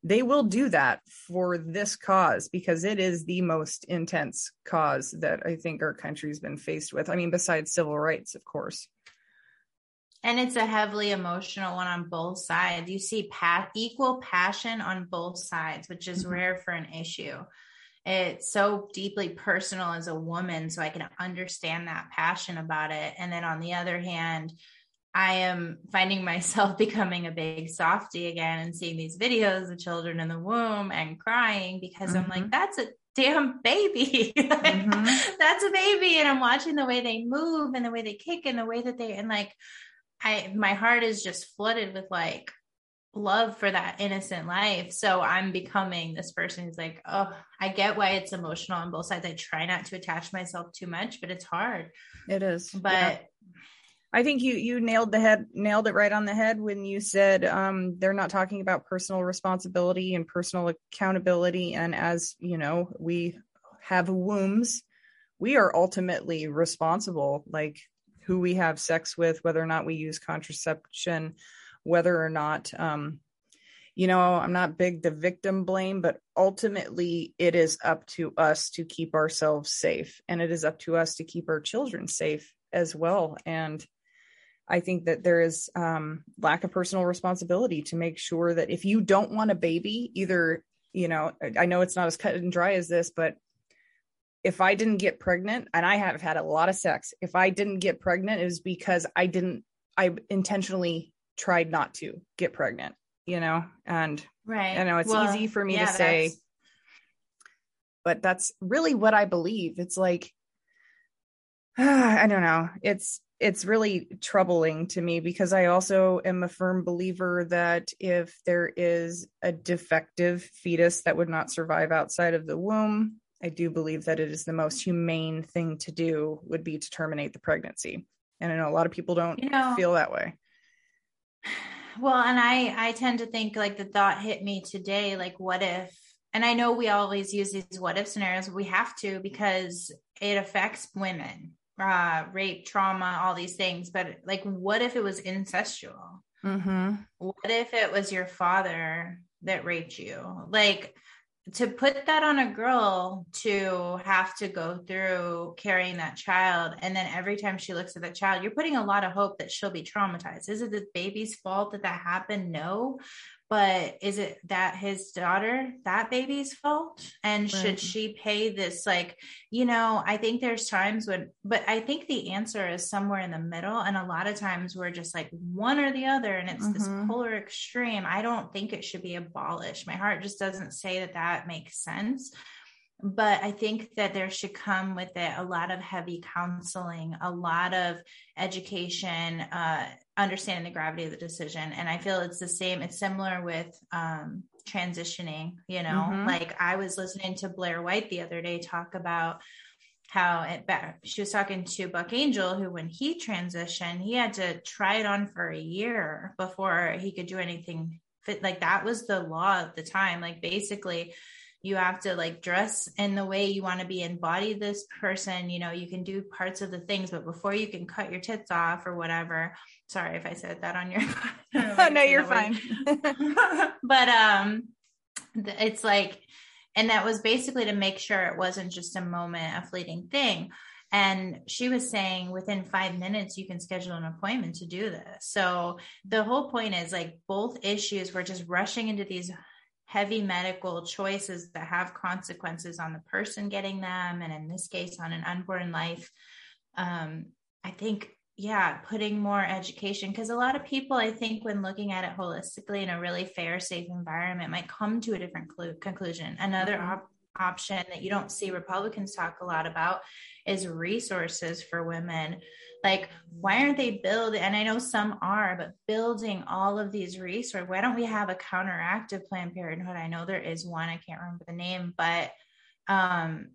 they will do that for this cause, because it is the most intense cause that I think our country's been faced with. I mean, besides civil rights, of course. And it's a heavily emotional one on both sides. You see pa- equal passion on both sides, which is mm-hmm. rare for an issue. It's so deeply personal as a woman, so I can understand that passion about it. And then on the other hand, I am finding myself becoming a big softy again and seeing these videos of children in the womb and crying, because mm-hmm. I'm like, that's a damn baby. like, mm-hmm. That's a baby. And I'm watching the way they move and the way they kick and the way that they, and like, I, my heart is just flooded with like love for that innocent life. So I'm becoming this person who's like, oh, I get why it's emotional on both sides. I try not to attach myself too much, but it's hard. It is. But yeah. I think you, you nailed the head, nailed it right on the head when you said, um, they're not talking about personal responsibility and personal accountability. And as you know, we have wombs, we are ultimately responsible, like who we have sex with, whether or not we use contraception, whether or not, um, you know, I'm not big to victim blame, but ultimately it is up to us to keep ourselves safe, and it is up to us to keep our children safe as well. And I think that there is um, lack of personal responsibility to make sure that if you don't want a baby, either, you know, I know it's not as cut and dry as this, but if I didn't get pregnant, and I have had a lot of sex, if I didn't get pregnant, it was because I didn't, I intentionally tried not to get pregnant, you know, and right. I know it's well, easy for me yeah, to say, that's... but that's really what I believe. It's like, uh, I don't know. It's, it's really troubling to me, because I also am a firm believer that if there is a defective fetus that would not survive outside of the womb, I do believe that it is the most humane thing to do would be to terminate the pregnancy. And I know a lot of people don't you know, feel that way. Well, and I, I tend to think, like, the thought hit me today, like, what if, and I know we always use these what if scenarios. We have to, because it affects women. Uh, rape, trauma, all these things. But, like, what if it was incestual? Mm-hmm. What if it was your father that raped you? Like, to put that on a girl to have to go through carrying that child, and then every time she looks at that child, you're putting a lot of hope that she'll be traumatized. Is it the baby's fault that that happened? No. But is it that his daughter, that baby's fault? And right. should she pay this? Like, you know, I think there's times when, but I think the answer is somewhere in the middle. And a lot of times we're just like one or the other, and it's mm-hmm. this polar extreme. I don't think it should be abolished. My heart just doesn't say that that makes sense. But I think that there should come with it a lot of heavy counseling, a lot of education, uh, understanding the gravity of the decision. And I feel it's the same. It's similar with um, transitioning, you know, mm-hmm. like I was listening to Blair White the other day talk about how it, she was talking to Buck Angel, who, when he transitioned, he had to try it on for a year before he could do anything fit. Like, that was the law at the time. Like, basically, you have to, like, dress in the way you want to be, embody this person, you know, you can do parts of the things, but before you can cut your tits off or whatever, sorry if I said that on your, oh, no, you're fine. But, um, it's like, and that was basically to make sure it wasn't just a moment, a fleeting thing. And she was saying within five minutes, you can schedule an appointment to do this. So the whole point is, like, both issues, we're just rushing into these heavy medical choices that have consequences on the person getting them. And in this case, on an unborn life. Um, I think, yeah, putting more education, because a lot of people, I think, when looking at it holistically in a really fair, safe environment, might come to a different clu- conclusion. Another op- option that you don't see Republicans talk a lot about is resources for women. Like, why aren't they building? And I know some are, but building all of these resources. Why don't we have a counteractive Planned Parenthood? I know there is one. I can't remember the name, but um,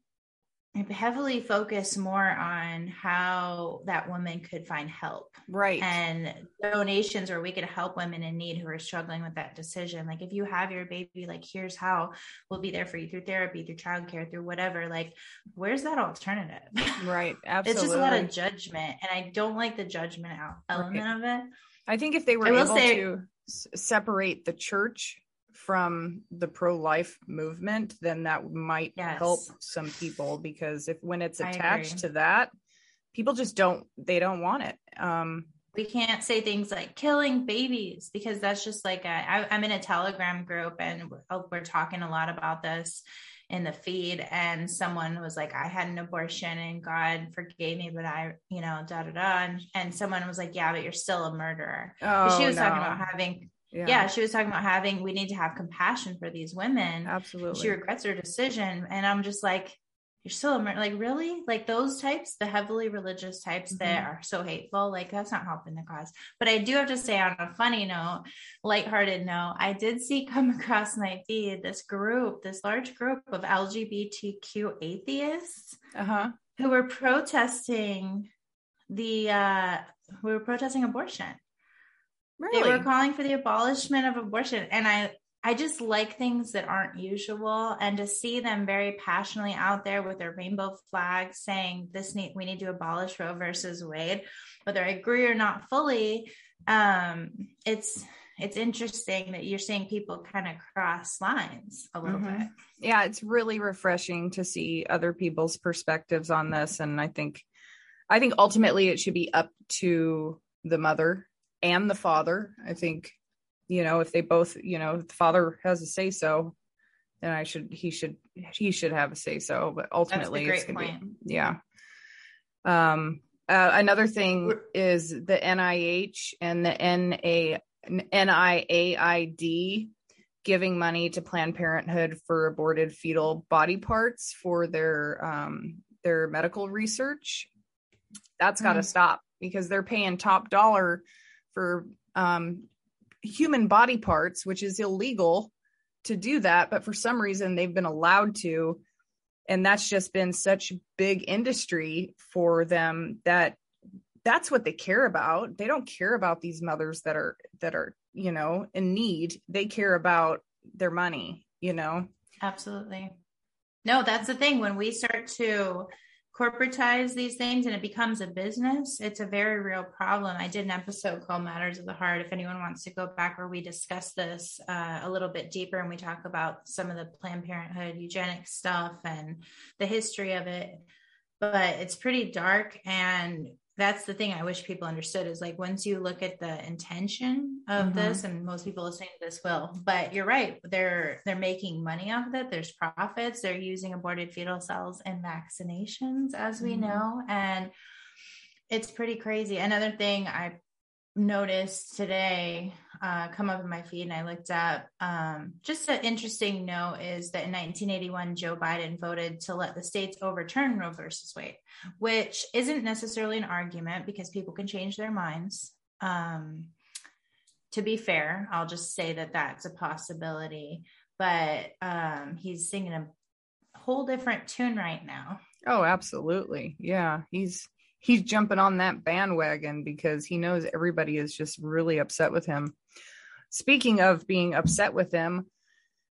heavily focus more on how that woman could find help. Right. And donations, or we could help women in need who are struggling with that decision. Like, if you have your baby, like, here's how we'll be there for you through therapy, through childcare, through whatever. Like, where's that alternative? Right. Absolutely. It's just a lot of judgment, and I don't like the judgment element right. of it. I think if they were able say- to s- separate the church from the pro-life movement, then that might yes. help some people, because if when it's attached to that, people just don't, they don't want it. Um, we can't say things like killing babies, because that's just like a, I, I'm in a Telegram group, and we're, we're talking a lot about this in the feed, and someone was like, I had an abortion and God forgave me, but I, you know, da da da, and, and someone was like, yeah, but you're still a murderer. Oh, she was no. talking about having Yeah. yeah, she was talking about having, we need to have compassion for these women. Absolutely. She regrets her decision. And I'm just like, you're still a murder. Like, really? Like, those types, the heavily religious types mm-hmm. that are so hateful, like, that's not helping the cause. But I do have to say, on a funny note, lighthearted note, I did see come across my feed this group, this large group of L G B T Q atheists uh-huh. who were protesting the, uh, who were protesting abortion. Really? They were calling for the abolishment of abortion. And I, I just like things that aren't usual. And to see them very passionately out there with their rainbow flag saying this need, we need to abolish Roe versus Wade, whether I agree or not fully. Um, it's, it's interesting that you're seeing people kind of cross lines a little mm-hmm. bit. Yeah, it's really refreshing to see other people's perspectives on this. And I think, I think ultimately it should be up to the mother and the father. I think, you know, if they both, you know, if the father has a say so, then I should, he should, he should have a say so, but ultimately it's going to be, yeah. Um, uh, another thing is the N I H and the N A N I A I D giving money to Planned Parenthood for aborted fetal body parts for their, um, their medical research. That's got to mm. stop, because they're paying top dollar for, um, human body parts, which is illegal to do that. But for some reason they've been allowed to, and that's just been such big industry for them that that's what they care about. They don't care about these mothers that are, that are, you know, in need. They care about their money, you know? Absolutely. No, that's the thing. When we start to corporatize these things and it becomes a business, it's a very real problem. I did an episode called Matters of the Heart, if anyone wants to go back, where we discuss this uh, a little bit deeper, and we talk about some of the Planned Parenthood eugenics stuff and the history of it. But it's pretty dark, and that's the thing I wish people understood, is like, once you look at the intention of mm-hmm. this, and most people listening to this will, but you're right. They're, they're making money off of it. There's profits. They're using aborted fetal cells in vaccinations, as we mm-hmm. know. And it's pretty crazy. Another thing I noticed today, uh, come up in my feed, and I looked up, um, just an interesting note, is that in nineteen eighty-one, Joe Biden voted to let the states overturn Roe versus Wade, which isn't necessarily an argument because people can change their minds. Um, to be fair, I'll just say that that's a possibility, but, um, he's singing a whole different tune right now. Oh, absolutely. Yeah. He's, he's jumping on that bandwagon because he knows everybody is just really upset with him. Speaking of being upset with him,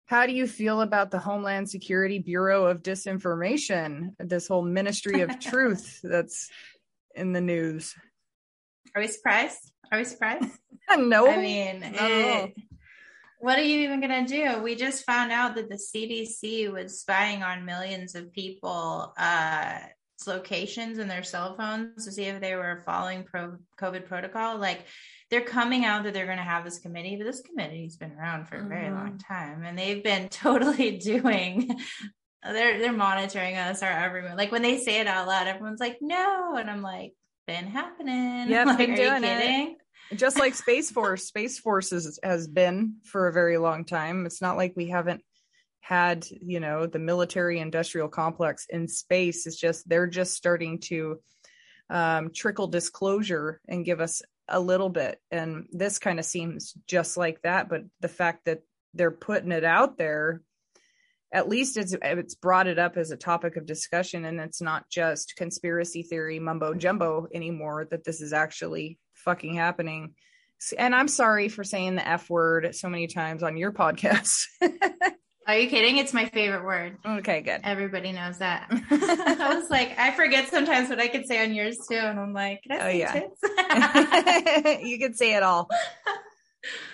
how do you feel about the Homeland Security Bureau of Disinformation, this whole Ministry of Truth that's in the news? Are we surprised? Are we surprised? No. I mean, it, what are you even going to do? We just found out that the C D C was spying on millions of people, uh, locations and their cell phones to see if they were following pro COVID protocol. Like, they're coming out that they're going to have this committee, but this committee's been around for a very mm-hmm. long time, and they've been totally doing they're they're monitoring us, or everyone, like, when they say it out loud, everyone's like, no, and I'm like, been happening. Yeah, like, been doing it. Just like Space Force Space Force is, has been for a very long time. It's not like we haven't had, you know, the military industrial complex in space. Is just, they're just starting to um, trickle disclosure and give us a little bit. And this kind of seems just like that, but the fact that they're putting it out there, at least it's, it's brought it up as a topic of discussion. And it's not just conspiracy theory mumbo jumbo anymore, that this is actually fucking happening. And I'm sorry for saying the F word so many times on your podcast. Are you kidding? It's my favorite word. Okay, good. Everybody knows that. I was like, I forget sometimes what I could say on yours too. And I'm like, can I say oh, yeah. tits? You could say it all.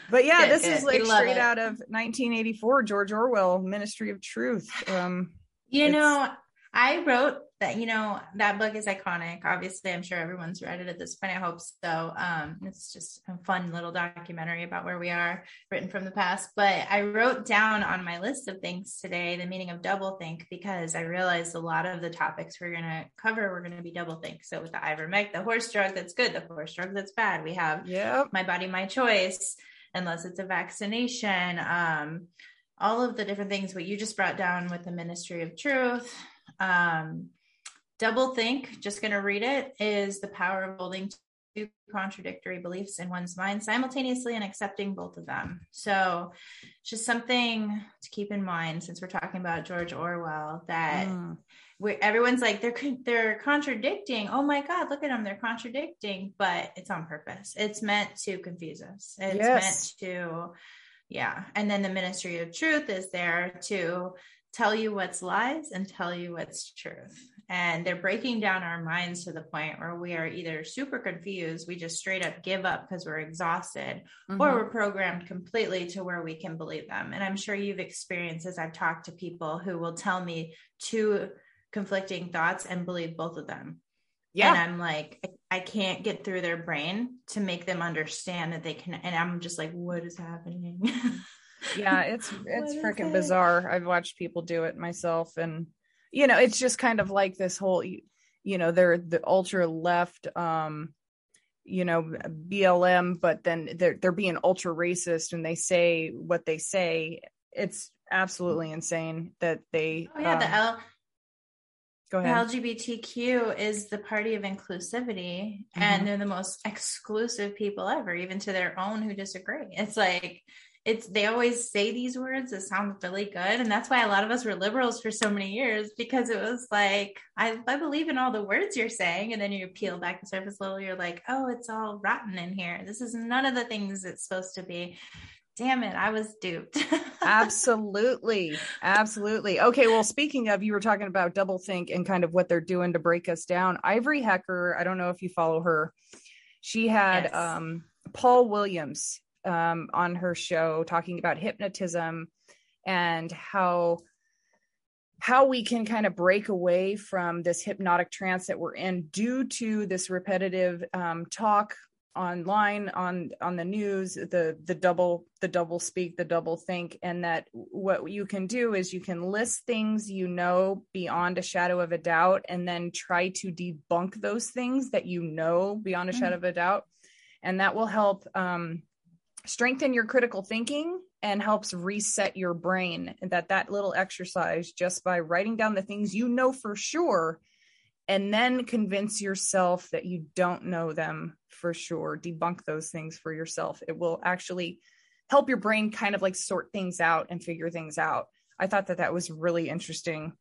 But yeah, good, this good. is like straight it. out of nineteen eighty-four, George Orwell, Ministry of Truth. Um, you know, I wrote that, you know, that book is iconic. Obviously, I'm sure everyone's read it at this point. I hope so. Um, it's just a fun little documentary about where we are, written from the past. But I wrote down on my list of things today the meaning of doublethink, because I realized a lot of the topics we're going to cover were going to be doublethink. So with the ivermectin, the horse drug that's good, the horse drug that's bad. We have yep. my body, my choice, unless it's a vaccination. Um, all of the different things, what you just brought down with the Ministry of Truth. Um, Doublethink, just going to read it, is the power of holding two contradictory beliefs in one's mind simultaneously and accepting both of them. So just something to keep in mind, since we're talking about George Orwell, that mm. we're, everyone's like, they're, they're contradicting. Oh my God, look at them. They're contradicting, but it's on purpose. It's meant to confuse us. It's yes. meant to, yeah. And then the Ministry of Truth is there to tell you what's lies and tell you what's truth. and they're breaking down our minds to the point where we are either super confused, we just straight up give up because we're exhausted, mm-hmm. or we're programmed completely to where we can believe them. And I'm sure you've experienced this. I've talked to people who will tell me two conflicting thoughts and believe both of them. Yeah. And I'm like, I can't get through their brain to make them understand that they can. And I'm just like, what is happening? Yeah, it's, it's freaking bizarre. I've watched people do it myself. And, you know, it's just kind of like this whole, you know, they're the ultra left, um, you know, B L M, but then they're, they're being ultra racist and they say what they say. It's absolutely insane that they, oh, yeah, um, the L- Go ahead. The L G B T Q is the party of inclusivity, mm-hmm. and they're the most exclusive people ever, even to their own who disagree. It's like, it's, they always say these words that sound really good. And that's why a lot of us were liberals for so many years, because it was like, I, I believe in all the words you're saying. And then you peel back the surface a little, you're like, oh, it's all rotten in here. This is none of the things it's supposed to be. Damn it, I was duped. Absolutely. Absolutely. Okay. Well, speaking of, you were talking about doublethink and kind of what they're doing to break us down. Ivory Hecker, I don't know if you follow her. She had yes. um, Paul Williams um, on her show talking about hypnotism and how, how we can kind of break away from this hypnotic trance that we're in due to this repetitive um, talk online, on, on the news, the, the double, the double speak, the double think. And that what you can do is you can list things, you know, beyond a shadow of a doubt, and then try to debunk those things that, you know, beyond a mm-hmm. shadow of a doubt. And that will help um, strengthen your critical thinking and helps reset your brain. And that, that little exercise, just by writing down the things, you know, for sure, and then convince yourself that you don't know them for sure. Debunk those things for yourself. It will actually help your brain kind of like sort things out and figure things out. I thought that that was really interesting.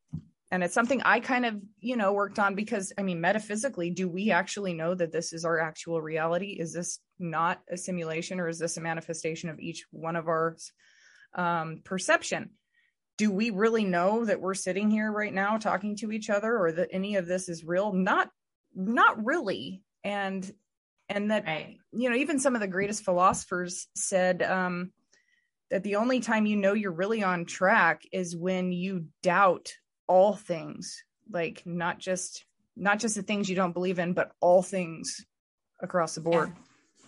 And it's something I kind of, you know, worked on, because I mean, metaphysically, do we actually know that this is our actual reality? Is this not a simulation, or is this a manifestation of each one of our um, perception? Do we really know that we're sitting here right now talking to each other, or that any of this is real? Not, not really. And, and that, right. you know, even some of the greatest philosophers said um, that the only time, you know, you're really on track is when you doubt all things, like not just, not just the things you don't believe in, but all things across the board. Yeah.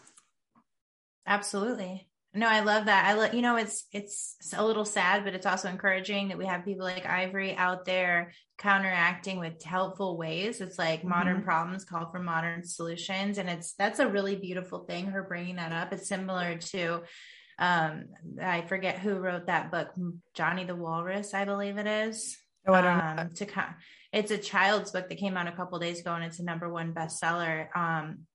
Absolutely. No, I love that. I love, you know, it's, it's a little sad, but it's also encouraging that we have people like Ivory out there counteracting with helpful ways. It's like mm-hmm. modern problems call for modern solutions. And it's, that's a really beautiful thing. Her bringing that up. It's similar to, um, I forget who wrote that book, Johnny the Walrus, I believe it is. Oh, I don't know. Um, to co- it's a child's book that came out a couple of days ago, and it's a number one bestseller. Um,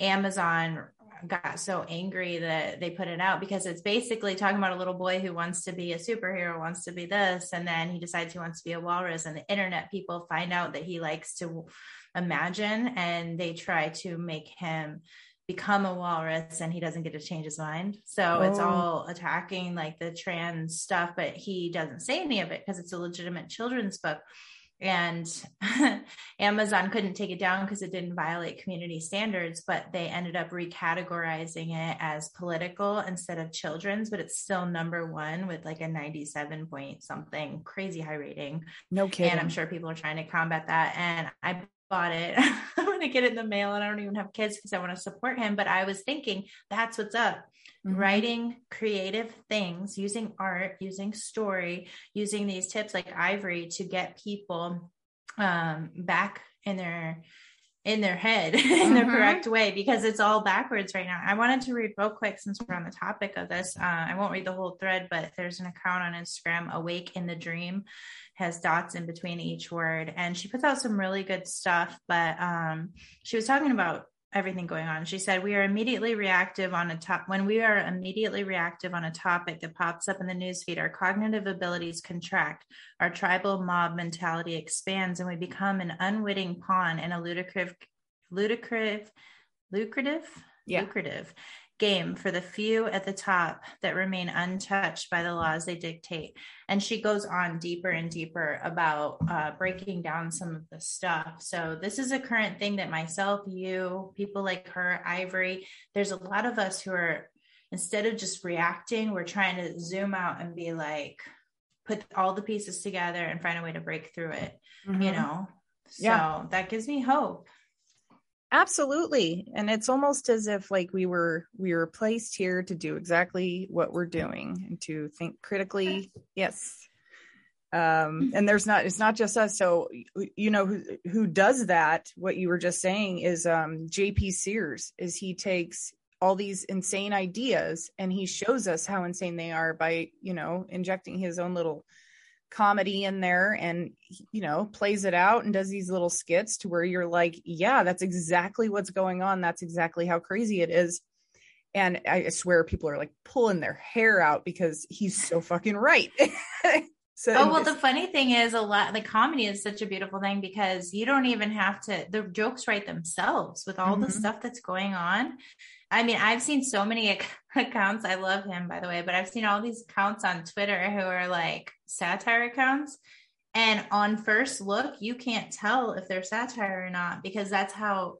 Amazon got so angry that they put it out, because it's basically talking about a little boy who wants to be a superhero, wants to be this, and then he decides he wants to be a walrus, and the internet people find out that he likes to imagine, and they try to make him become a walrus, and he doesn't get to change his mind. So oh. it's all attacking like the trans stuff, but he doesn't say any of it because it's a legitimate children's book. And Amazon couldn't take it down because it didn't violate community standards, but they ended up recategorizing it as political instead of children's, but it's still number one with like a ninety-seven point something crazy high rating. No kidding. And I'm sure people are trying to combat that. And I bought it. I'm going to get it in the mail, and I don't even have kids because I want to support him. But I was thinking, that's what's up. Mm-hmm. Writing creative things, using art, using story, using these tips like Ivory to get people um, back in their, in their head in mm-hmm. the correct way, because it's all backwards right now. I wanted to read real quick, since we're on the topic of this. Uh, I won't read the whole thread, but there's an account on Instagram, Awake in the Dream, has dots in between each word. And she puts out some really good stuff, but um, she was talking about everything going on. She said, we are immediately reactive on a top. When we are immediately reactive on a topic that pops up in the newsfeed, our cognitive abilities contract, our tribal mob mentality expands, and we become an unwitting pawn in a ludicrous, ludicrous, lucrative, yeah. lucrative game for the few at the top that remain untouched by the laws they dictate. And she goes on deeper and deeper about uh, breaking down some of the stuff. So this is a current thing that myself, you, people like her, Ivory, there's a lot of us who are, instead of just reacting, we're trying to zoom out and be like, put all the pieces together and find a way to break through it, mm-hmm. you know? So yeah. That gives me hope. Absolutely. And it's almost as if like we were, we were placed here to do exactly what we're doing and to think critically. Yes. Um, and there's not, it's not just us. So, you know, who, who does that? What you were just saying is, um, J P Sears is he takes all these insane ideas and he shows us how insane they are by, you know, injecting his own little comedy in there and, you know, plays it out and does these little skits to where you're like, yeah, that's exactly what's going on. That's exactly how crazy it is. And I swear people are like pulling their hair out because he's so fucking right. So oh, well, the funny thing is a lot, like comedy is such a beautiful thing because you don't even have to, the jokes write themselves with all mm-hmm. the stuff that's going on. I mean, I've seen so many accounts. I love him, by the way, but I've seen all these accounts on Twitter who are like satire accounts. And on first look, you can't tell if they're satire or not, because that's how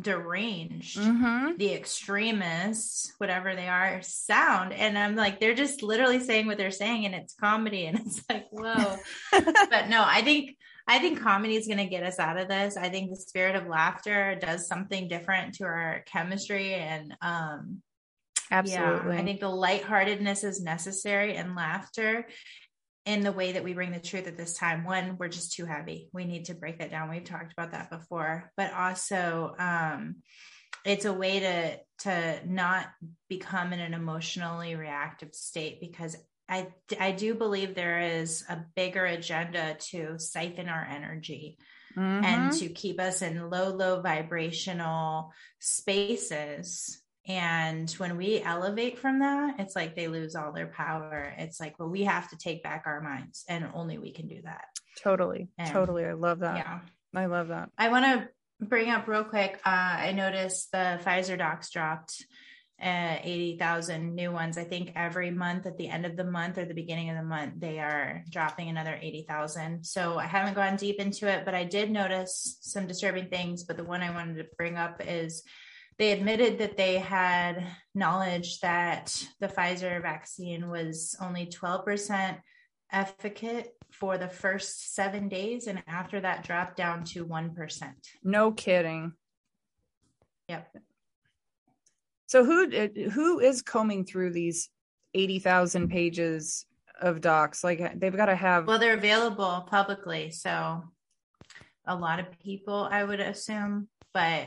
deranged mm-hmm. the extremists, whatever they are, sound. And I'm like, they're just literally saying what they're saying and it's comedy. And it's like, whoa. But no, I think, I think comedy is going to get us out of this. I think the spirit of laughter does something different to our chemistry. And um, absolutely, yeah, I think the lightheartedness is necessary and laughter in the way that we bring the truth at this time. One, we're just too heavy. We need to break that down. We've talked about that before, but also um, it's a way to, to not become in an emotionally reactive state, because I, I do believe there is a bigger agenda to siphon our energy mm-hmm. and to keep us in low, low vibrational spaces. And when we elevate from that, it's like they lose all their power. It's like, well, we have to take back our minds and only we can do that. Totally. And, totally. I love that. Yeah. I love that. I want to bring up real quick. Uh, I noticed the Pfizer docs dropped Uh, eighty thousand new ones. I think every month at the end of the month or the beginning of the month, they are dropping another eighty thousand. So I haven't gone deep into it, but I did notice some disturbing things. But the one I wanted to bring up is they admitted that they had knowledge that the Pfizer vaccine was only twelve percent efficacious for the first seven days. And after that dropped down to one percent. No kidding. Yep. So who who is combing through these eighty thousand pages of docs? Like they've got to have. Well, they're available publicly. So a lot of people, I would assume, but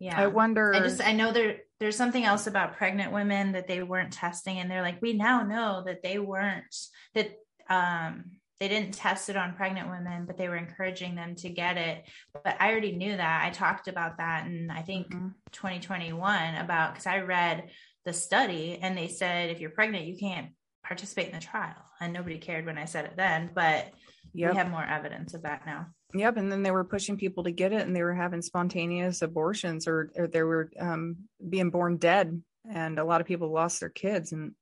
yeah. I wonder. I just, I know there there's something else about pregnant women that they weren't testing. And they're like, we now know that they weren't, that um, they didn't test it on pregnant women, but they were encouraging them to get it. But I already knew that. I talked about that in, I think, mm-hmm. twenty twenty-one about, because I read the study and they said, if you're pregnant, you can't participate in the trial. And nobody cared when I said it then, but yep. we have more evidence of that now. Yep. And then they were pushing people to get it and they were having spontaneous abortions or, or they were um, being born dead. And a lot of people lost their kids. And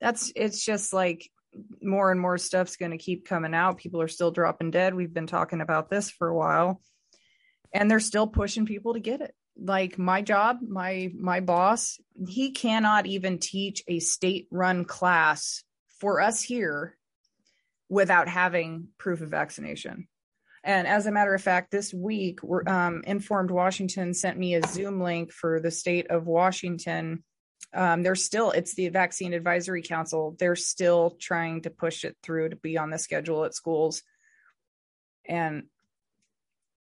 that's, it's just like, more and more stuff's going to keep coming out. People are still dropping dead. We've been talking about this for a while and they're still pushing people to get it. Like my job, my, my boss, he cannot even teach a state run class for us here without having proof of vaccination. And as a matter of fact, this week we're um, Informed Washington sent me a Zoom link for the state of Washington. Um, they're still, it's the Vaccine Advisory Council. They're still trying to push it through to be on the schedule at schools. And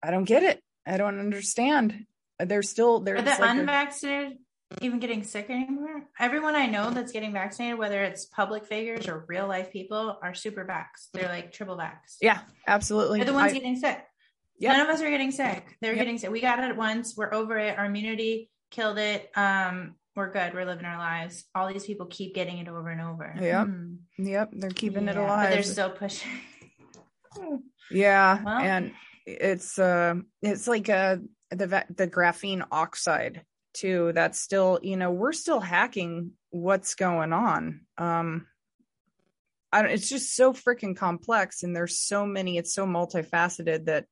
I don't get it. I don't understand. They're still, they're Are the like unvaccinated they're... even getting sick anymore? Everyone I know that's getting vaccinated, whether it's public figures or real life people, are super vaxxed. They're like triple vaxxed. Yeah, absolutely. They're the ones I... getting sick. Yep. None of us are getting sick. They're yep. getting sick. We got it once. We're over it. Our immunity killed it. Um, We're good. We're living our lives. All these people keep getting it over and over. Yep. Mm. Yep. They're keeping yeah, it alive. But they're still pushing. yeah. Well. And it's, uh, it's like, uh, the, the graphene oxide too. That's still, you know, we're still hacking what's going on. Um, I don't, it's just so freaking complex, and there's so many, it's so multifaceted that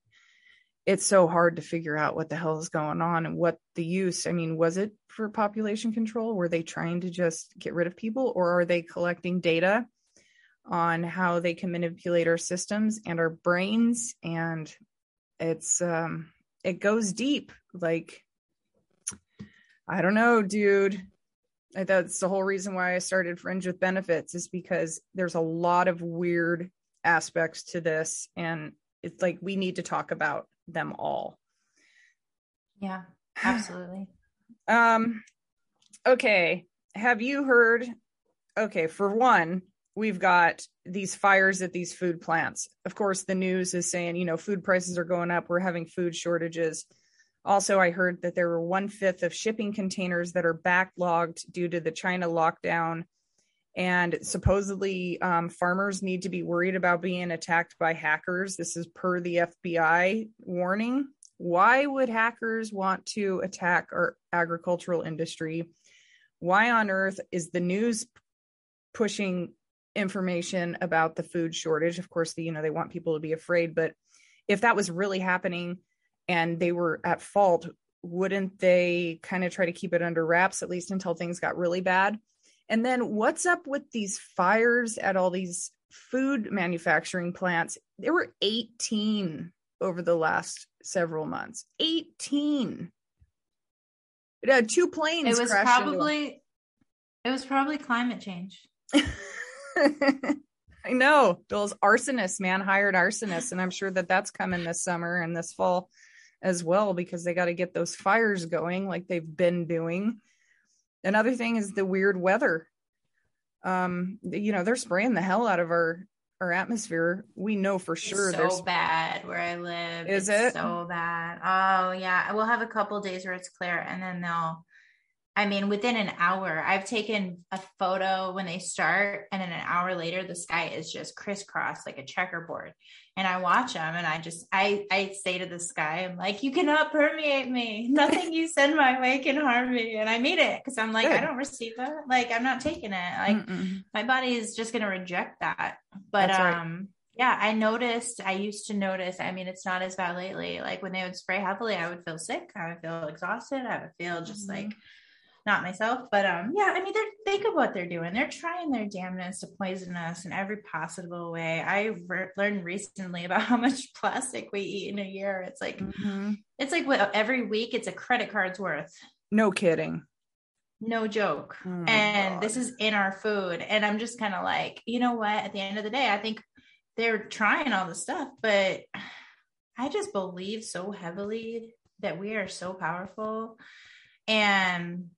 it's so hard to figure out what the hell is going on and what the use. I mean, was it for population control? Were they trying to just get rid of people, or are they collecting data on how they can manipulate our systems and our brains? And it's, um, it goes deep. Like, I don't know, dude. That's the whole reason why I started Fringe with Benefits, is because there's a lot of weird aspects to this, and it's like, we need to talk about them all. Yeah, absolutely. um, okay. Have you heard? Okay. For one, we've got these fires at these food plants. Of course, the news is saying, you know, food prices are going up. We're having food shortages. Also, I heard that there were one fifth of shipping containers that are backlogged due to the China lockdown. And supposedly um, farmers need to be worried about being attacked by hackers. This is per the F B I warning. Why would hackers want to attack our agricultural industry? Why on earth is the news pushing information about the food shortage? Of course, the, you know, they want people to be afraid, but if that was really happening and they were at fault, wouldn't they kind of try to keep it under wraps, at least until things got really bad? And then what's up with these fires at all these food manufacturing plants? There were eighteen over the last several months. eighteen. It had two planes. It was crashed probably into it was probably climate change. I know those arsonists, man, hired arsonists. And I'm sure that that's coming this summer and this fall as well, because they got to get those fires going like they've been doing. Another thing is the weird weather. Um, you know, they're spraying the hell out of our, our atmosphere. We know for sure. It's so there's... bad where I live. Is it's it? So bad. Oh yeah. We'll have a couple days where it's clear, and then they'll, I mean, within an hour, I've taken a photo when they start, and then an hour later, the sky is just crisscrossed like a checkerboard. And I watch them, and I just, I, I say to the sky, I'm like, you cannot permeate me. Nothing you send my way can harm me. And I mean it, because I'm like, good. I don't receive that. Like, I'm not taking it. Like, mm-mm. My body is just going to reject that. But That's right. um, yeah, I noticed, I used to notice, I mean, it's not as bad lately. Like, when they would spray heavily, I would feel sick. I would feel exhausted. I would feel just mm-hmm. like, not myself, but um, yeah, I mean, they're, think of what they're doing. They're trying their damnness to poison us in every possible way. I re- learned recently about how much plastic we eat in a year. It's like, mm-hmm. it's like what, every week it's a credit card's worth. No kidding. No joke. Oh my and God. This is in our food. And I'm just kind of like, you know what, at the end of the day, I think they're trying all this stuff, but I just believe so heavily that we are so powerful. And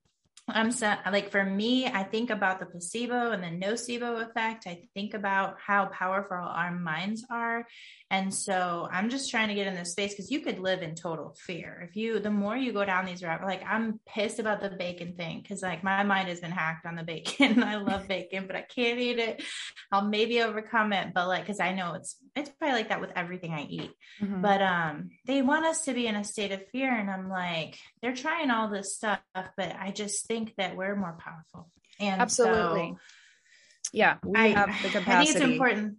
I'm so, like, for me, I think about the placebo and the nocebo effect. I think about how powerful our minds are. And so I'm just trying to get in this space, because you could live in total fear. If you, the more you go down these routes, like, I'm pissed about the bacon thing, because like my mind has been hacked on the bacon. I love bacon, but I can't eat it. I'll maybe overcome it. But like, cause I know it's, it's probably like that with everything I eat, mm-hmm. but um, they want us to be in a state of fear. And I'm like, they're trying all this stuff, but I just think Think that we're more powerful, and absolutely, so, yeah, we I, have the capacity. I think it's important,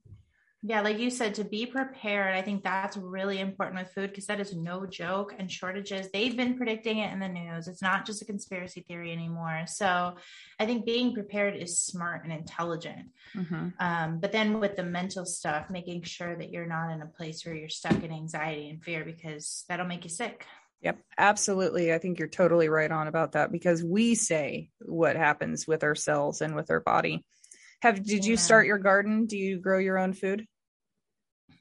yeah, like you said, to be prepared. I think that's really important with food, because that is no joke. And shortages, they've been predicting it in the news. It's not just a conspiracy theory anymore. So I think being prepared is smart and intelligent. Mm-hmm. Um, but then with the mental stuff, making sure that you're not in a place where you're stuck in anxiety and fear, because that'll make you sick. Yep, absolutely. I think you're totally right on about that, because we say what happens with ourselves and with our body. Have, did yeah. you start your garden? Do you grow your own food?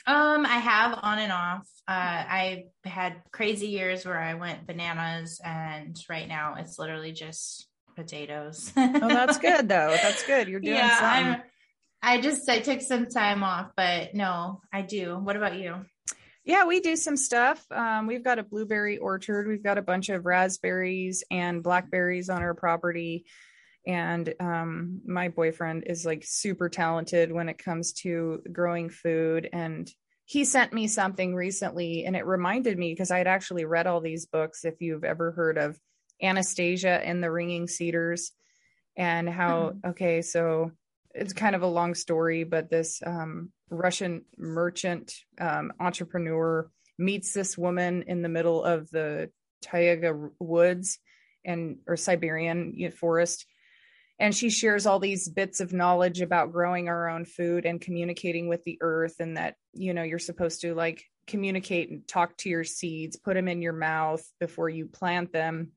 Um, I have, on and off. Uh, I had crazy years where I went bananas, and right now it's literally just potatoes. Oh, that's good though. That's good. You're doing yeah, something. I'm, I just, I took some time off, but no, I do. What about you? Yeah, we do some stuff. Um, we've got a blueberry orchard. We've got a bunch of raspberries and blackberries on our property. And um, my boyfriend is like super talented when it comes to growing food. And he sent me something recently, and it reminded me, because I had actually read all these books, if you've ever heard of Anastasia and the Ringing Cedars, and how, mm-hmm. okay, so it's kind of a long story, but this um, Russian merchant um, entrepreneur meets this woman in the middle of the Taiga woods and, or Siberian you know, forest. And she shares all these bits of knowledge about growing our own food and communicating with the earth. And that, you know, you're supposed to like communicate and talk to your seeds, put them in your mouth before you plant them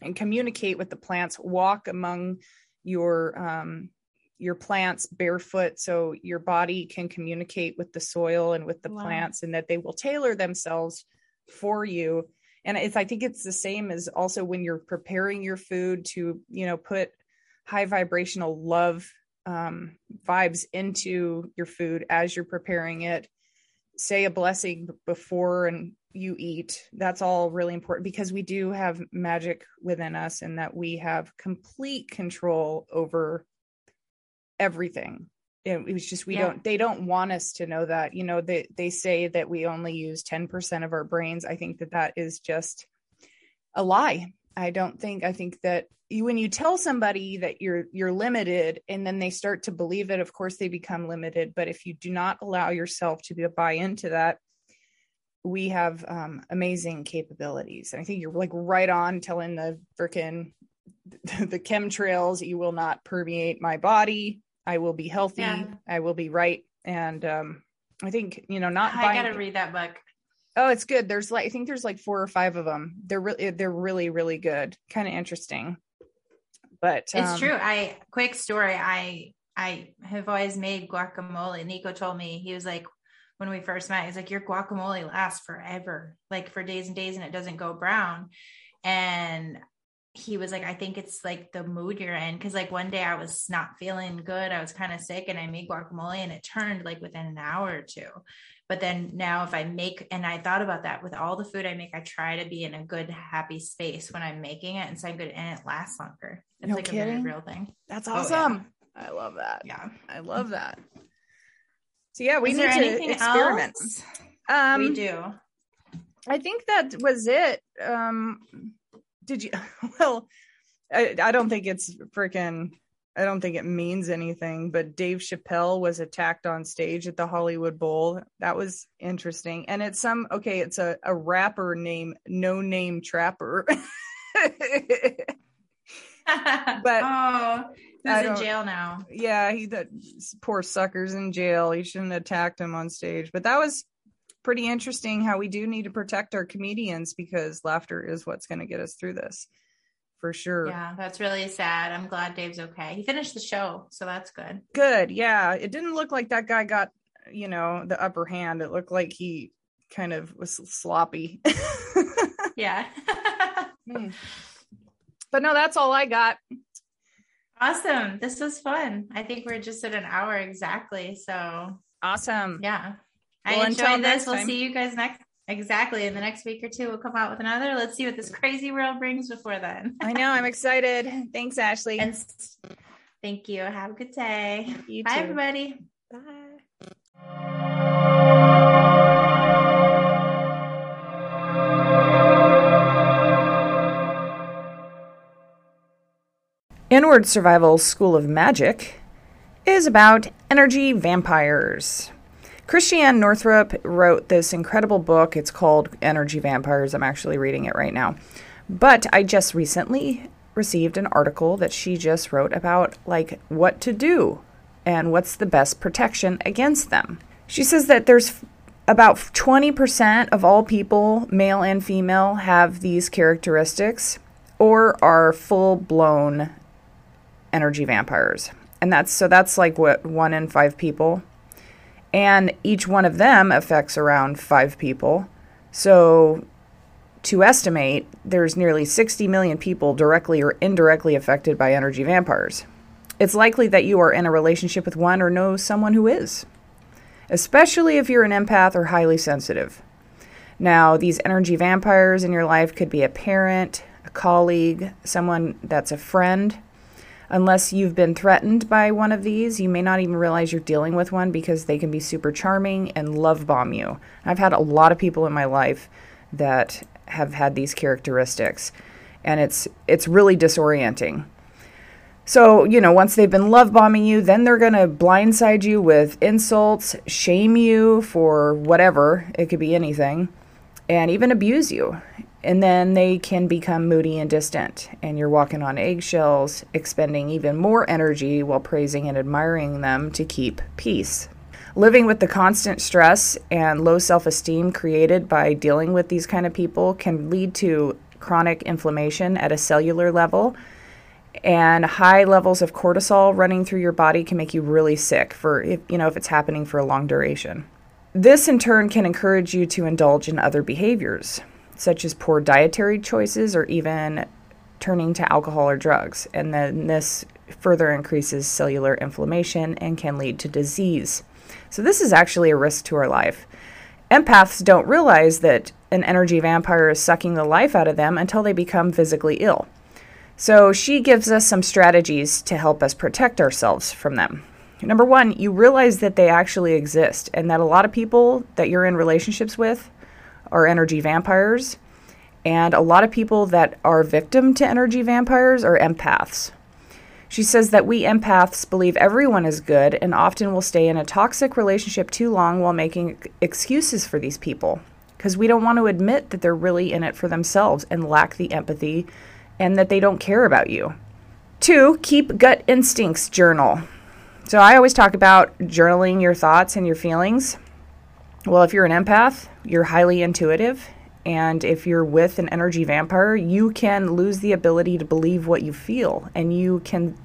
and communicate with the plants, walk among your, um, your plants barefoot. So your body can communicate with the soil and with the wow. plants, and that they will tailor themselves for you. And it's, I think it's the same as also when you're preparing your food to, you know, put high vibrational love um, vibes into your food as you're preparing it. Say a blessing before and you eat. That's all really important, because we do have magic within us, and that we have complete control over everything. It, it was just, we yeah. don't, they don't want us to know that, you know, they, they say that we only use ten percent of our brains. I think that that is just a lie. I don't think, I think that you, when you tell somebody that you're, you're limited and then they start to believe it, of course they become limited. But if you do not allow yourself to be, buy into that, we have um, amazing capabilities. And I think you're like right on telling the frickin' the, the chemtrails, you will not permeate my body. I will be healthy. Yeah. I will be right. And um, I think, you know, not, I buying- gotta read that book. Oh, it's good. There's like, I think there's like four or five of them. They're really, they're really, really good. Kind of interesting, but um, it's true. I, quick story. I, I have always made guacamole. Nico told me, he was like, when we first met, he's like, your guacamole lasts forever, like for days and days, and it doesn't go brown. And he was like, I think it's like the mood you're in. Cause like one day I was not feeling good. I was kind of sick, and I made guacamole, and it turned like within an hour or two. But then now if I make, and I thought about that with all the food I make, I try to be in a good, happy space when I'm making it. And so I'm good. And it lasts longer. It's no like kidding. A very real thing. That's awesome. Oh, yeah. I love that. Yeah. I love that. So yeah, we Is need to experiment. Else? Um, we do. I think that was it. Um, Did you, well, I, I don't think it's freaking, I don't think it means anything, but Dave Chappelle was attacked on stage at the Hollywood Bowl. That was interesting. And it's some, okay, it's a, a rapper named No Name Trapper. But oh, he's in jail now. Yeah, he, that poor sucker's in jail. He shouldn't have attacked him on stage. But that was pretty interesting how we do need to protect our comedians, because laughter is what's going to get us through this for sure. Yeah, that's really sad. I'm glad Dave's okay. He finished the show, so that's good. Good. Yeah. It didn't look like that guy got, you know, the upper hand. It looked like he kind of was sloppy. Yeah. mm. But no, that's all I got. Awesome. This was fun. I think we're just at an hour exactly. So awesome. Yeah. Well, I enjoyed this. We'll time. see you guys next. Exactly. In the next week or two, we'll come out with another. Let's see what this crazy world brings before then. I know. I'm excited. Thanks, Ashley. And thank you. Have a good day. You Bye, too. everybody. Bye. Inward Survival School of Magic is about energy vampires. Christiane Northrup wrote this incredible book. It's called Energy Vampires. I'm actually reading it right now. But I just recently received an article that she just wrote about, like, what to do and what's the best protection against them. She says that there's f- about twenty percent of all people, male and female, have these characteristics or are full-blown energy vampires. And that's so that's like what one in five people. And each one of them affects around five people. So to estimate, there's nearly sixty million people directly or indirectly affected by energy vampires. It's likely that you are in a relationship with one or know someone who is, especially if you're an empath or highly sensitive. Now, these energy vampires in your life could be a parent, a colleague, someone that's a friend. Unless you've been threatened by one of these, you may not even realize you're dealing with one, because they can be super charming and love bomb you. I've had a lot of people in my life that have had these characteristics. and it's it's really disorienting. So, you know, once they've been love bombing you, then they're going to blindside you with insults, shame you for whatever, it could be anything, and even abuse you. And then they can become moody and distant, and you're walking on eggshells, expending even more energy while praising and admiring them to keep peace. Living with the constant stress and low self-esteem created by dealing with these kind of people can lead to chronic inflammation at a cellular level, and high levels of cortisol running through your body can make you really sick for, if, you know, if it's happening for a long duration. This in turn can encourage you to indulge in other behaviors, such as poor dietary choices or even turning to alcohol or drugs. And then this further increases cellular inflammation and can lead to disease. So this is actually a risk to our life. Empaths don't realize that an energy vampire is sucking the life out of them until they become physically ill. So she gives us some strategies to help us protect ourselves from them. Number one, you realize that they actually exist and that a lot of people that you're in relationships with are energy vampires, and a lot of people that are victim to energy vampires are empaths. She says that we empaths believe everyone is good and often will stay in a toxic relationship too long while making excuses for these people because we don't want to admit that they're really in it for themselves and lack the empathy and that they don't care about you. Two, keep gut instincts journal. So I always talk about journaling your thoughts and your feelings. Well, if you're an empath, you're highly intuitive. And if you're with an energy vampire, you can lose the ability to believe what you feel, and you can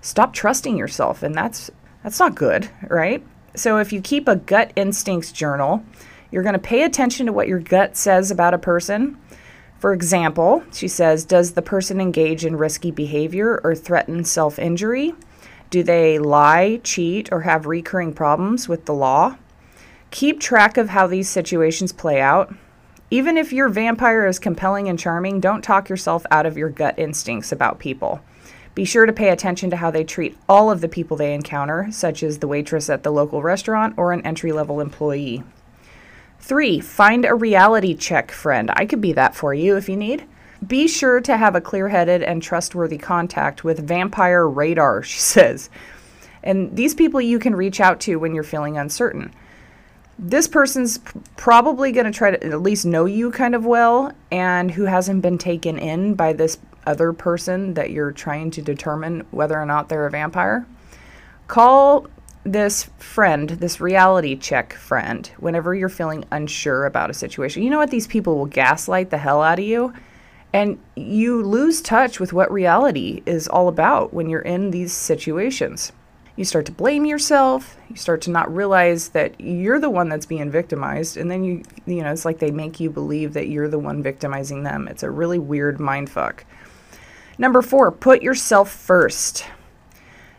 stop trusting yourself. And that's that's not good, right? So if you keep a gut instincts journal, you're going to pay attention to what your gut says about a person. For example, she says, does the person engage in risky behavior or threaten self-injury? Do they lie, cheat, or have recurring problems with the law? Keep track of how these situations play out. Even if your vampire is compelling and charming, don't talk yourself out of your gut instincts about people. Be sure to pay attention to how they treat all of the people they encounter, such as the waitress at the local restaurant or an entry-level employee. Three, find a reality check friend. I could be that for you if you need. Be sure to have a clear-headed and trustworthy contact with Vampire Radar, she says. And these people you can reach out to when you're feeling uncertain. This person's probably going to try to at least know you kind of well, and who hasn't been taken in by this other person that you're trying to determine whether or not they're a vampire. Call this friend, this reality check friend, whenever you're feeling unsure about a situation. You know what? These people will gaslight the hell out of you, and you lose touch with what reality is all about when you're in these situations. You start to blame yourself, you start to not realize that you're the one that's being victimized, and then you you know, it's like they make you believe that you're the one victimizing them. It's a really weird mindfuck. Number four, put yourself first.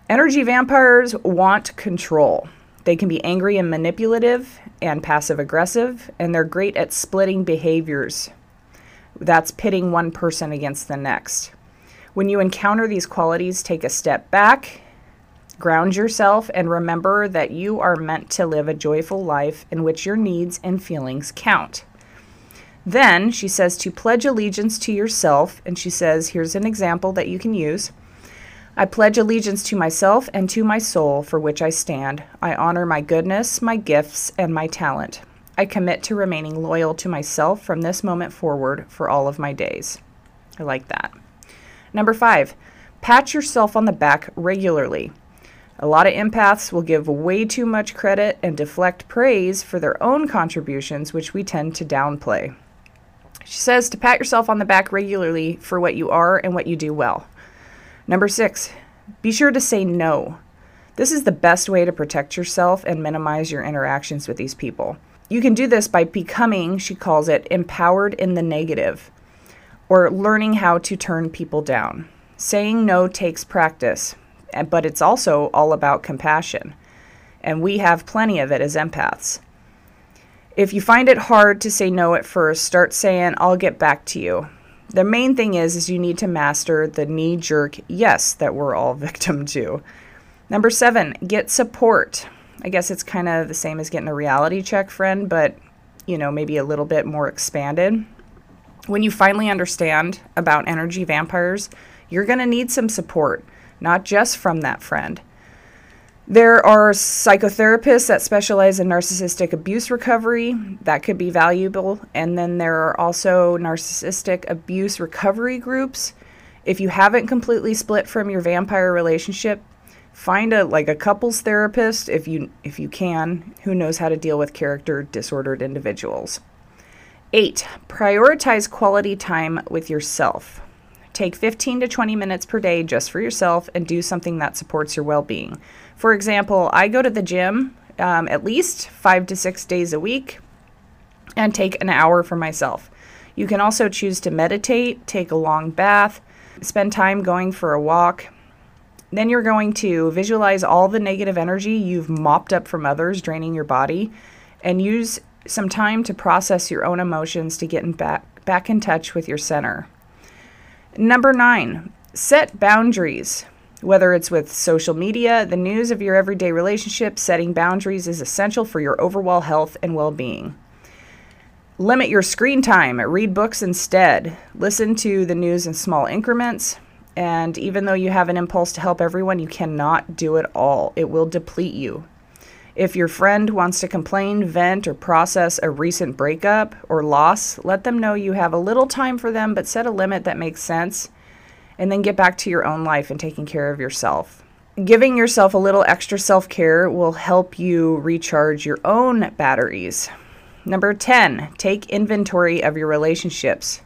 Energy vampires want control. They can be angry and manipulative and passive aggressive, and they're great at splitting behaviors. That's pitting one person against the next. When you encounter these qualities, take a step back, ground yourself, and remember that you are meant to live a joyful life in which your needs and feelings count. Then she says to pledge allegiance to yourself, and she says, here's an example that you can use. I pledge allegiance to myself and to my soul, for which I stand. I honor my goodness, my gifts, and my talent. I commit to remaining loyal to myself from this moment forward for all of my days. I like that. Number five, pat yourself on the back regularly. A lot of empaths will give way too much credit and deflect praise for their own contributions, which we tend to downplay. She says to pat yourself on the back regularly for what you are and what you do well. Number six, be sure to say no. This is the best way to protect yourself and minimize your interactions with these people. You can do this by becoming, she calls it, empowered in the negative, or learning how to turn people down. Saying no takes practice, but it's also all about compassion, and we have plenty of it as empaths. If you find it hard to say no at first, start saying, I'll get back to you. The main thing is, is you need to master the knee-jerk yes that we're all victim to. Number seven, get support. I guess it's kind of the same as getting a reality check friend, but, you know, maybe a little bit more expanded. when you finally understand about energy vampires, you're going to need some support, not just from that friend. There are psychotherapists that specialize in narcissistic abuse recovery. That could be valuable. And then there are also narcissistic abuse recovery groups. If you haven't completely split from your vampire relationship, find a like a couples therapist if you if you can, who knows how to deal with character disordered individuals. Eight, prioritize quality time with yourself. Take fifteen to twenty minutes per day just for yourself and do something that supports your well-being. For example, I go to the gym um, at least five to six days a week and take an hour for myself. You can also choose to meditate, take a long bath, spend time going for a walk. Then you're going to visualize all the negative energy you've mopped up from others draining your body, and use some time to process your own emotions to get in back, back in touch with your center. Number nine, set boundaries. Whether it's with social media, the news of your everyday relationship, setting boundaries is essential for your overall health and well-being. Limit your screen time. Read books instead. Listen to the news in small increments. And even though you have an impulse to help everyone, you cannot do it all. It will deplete you. If your friend wants to complain, vent, or process a recent breakup or loss, let them know you have a little time for them, but set a limit that makes sense, and then get back to your own life and taking care of yourself. Giving yourself a little extra self-care will help you recharge your own batteries. Number ten, take inventory of your relationships.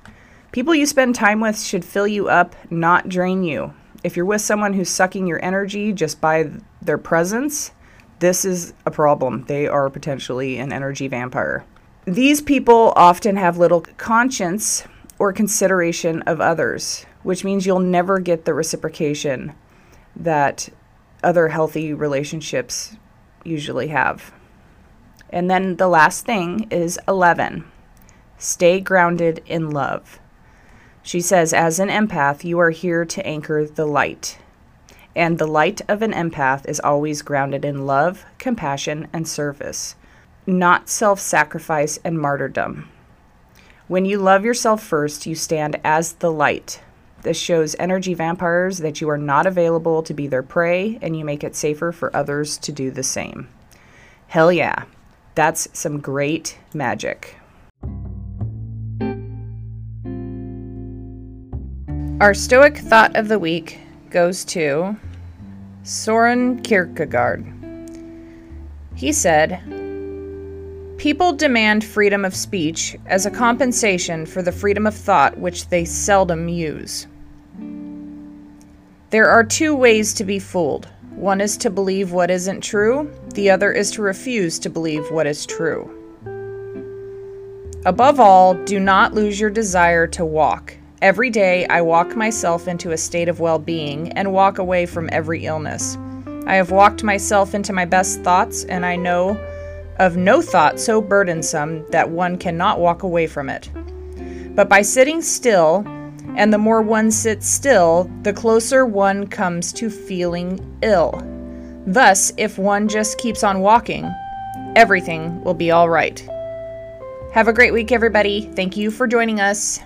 People you spend time with should fill you up, not drain you. If you're with someone who's sucking your energy just by their presence, this is a problem. They are potentially an energy vampire. These people often have little conscience or consideration of others, which means you'll never get the reciprocation that other healthy relationships usually have. And then the last thing is eleven. Stay grounded in love. She says, as an empath, you are here to anchor the light. And the light of an empath is always grounded in love, compassion, and service, not self-sacrifice and martyrdom. When you love yourself first, you stand as the light. This shows energy vampires that you are not available to be their prey, and you make it safer for others to do the same. Hell yeah, that's some great magic. Our Stoic Thought of the Week goes to Soren Kierkegaard. He said, "People demand freedom of speech as a compensation for the freedom of thought which they seldom use. There are two ways to be fooled. One is to believe what isn't true. The other is to refuse to believe what is true. Above all, do not lose your desire to walk. Every day, I walk myself into a state of well-being and walk away from every illness. I have walked myself into my best thoughts, and I know of no thought so burdensome that one cannot walk away from it. But by sitting still, and the more one sits still, the closer one comes to feeling ill. Thus, if one just keeps on walking, everything will be all right." Have a great week, everybody. Thank you for joining us.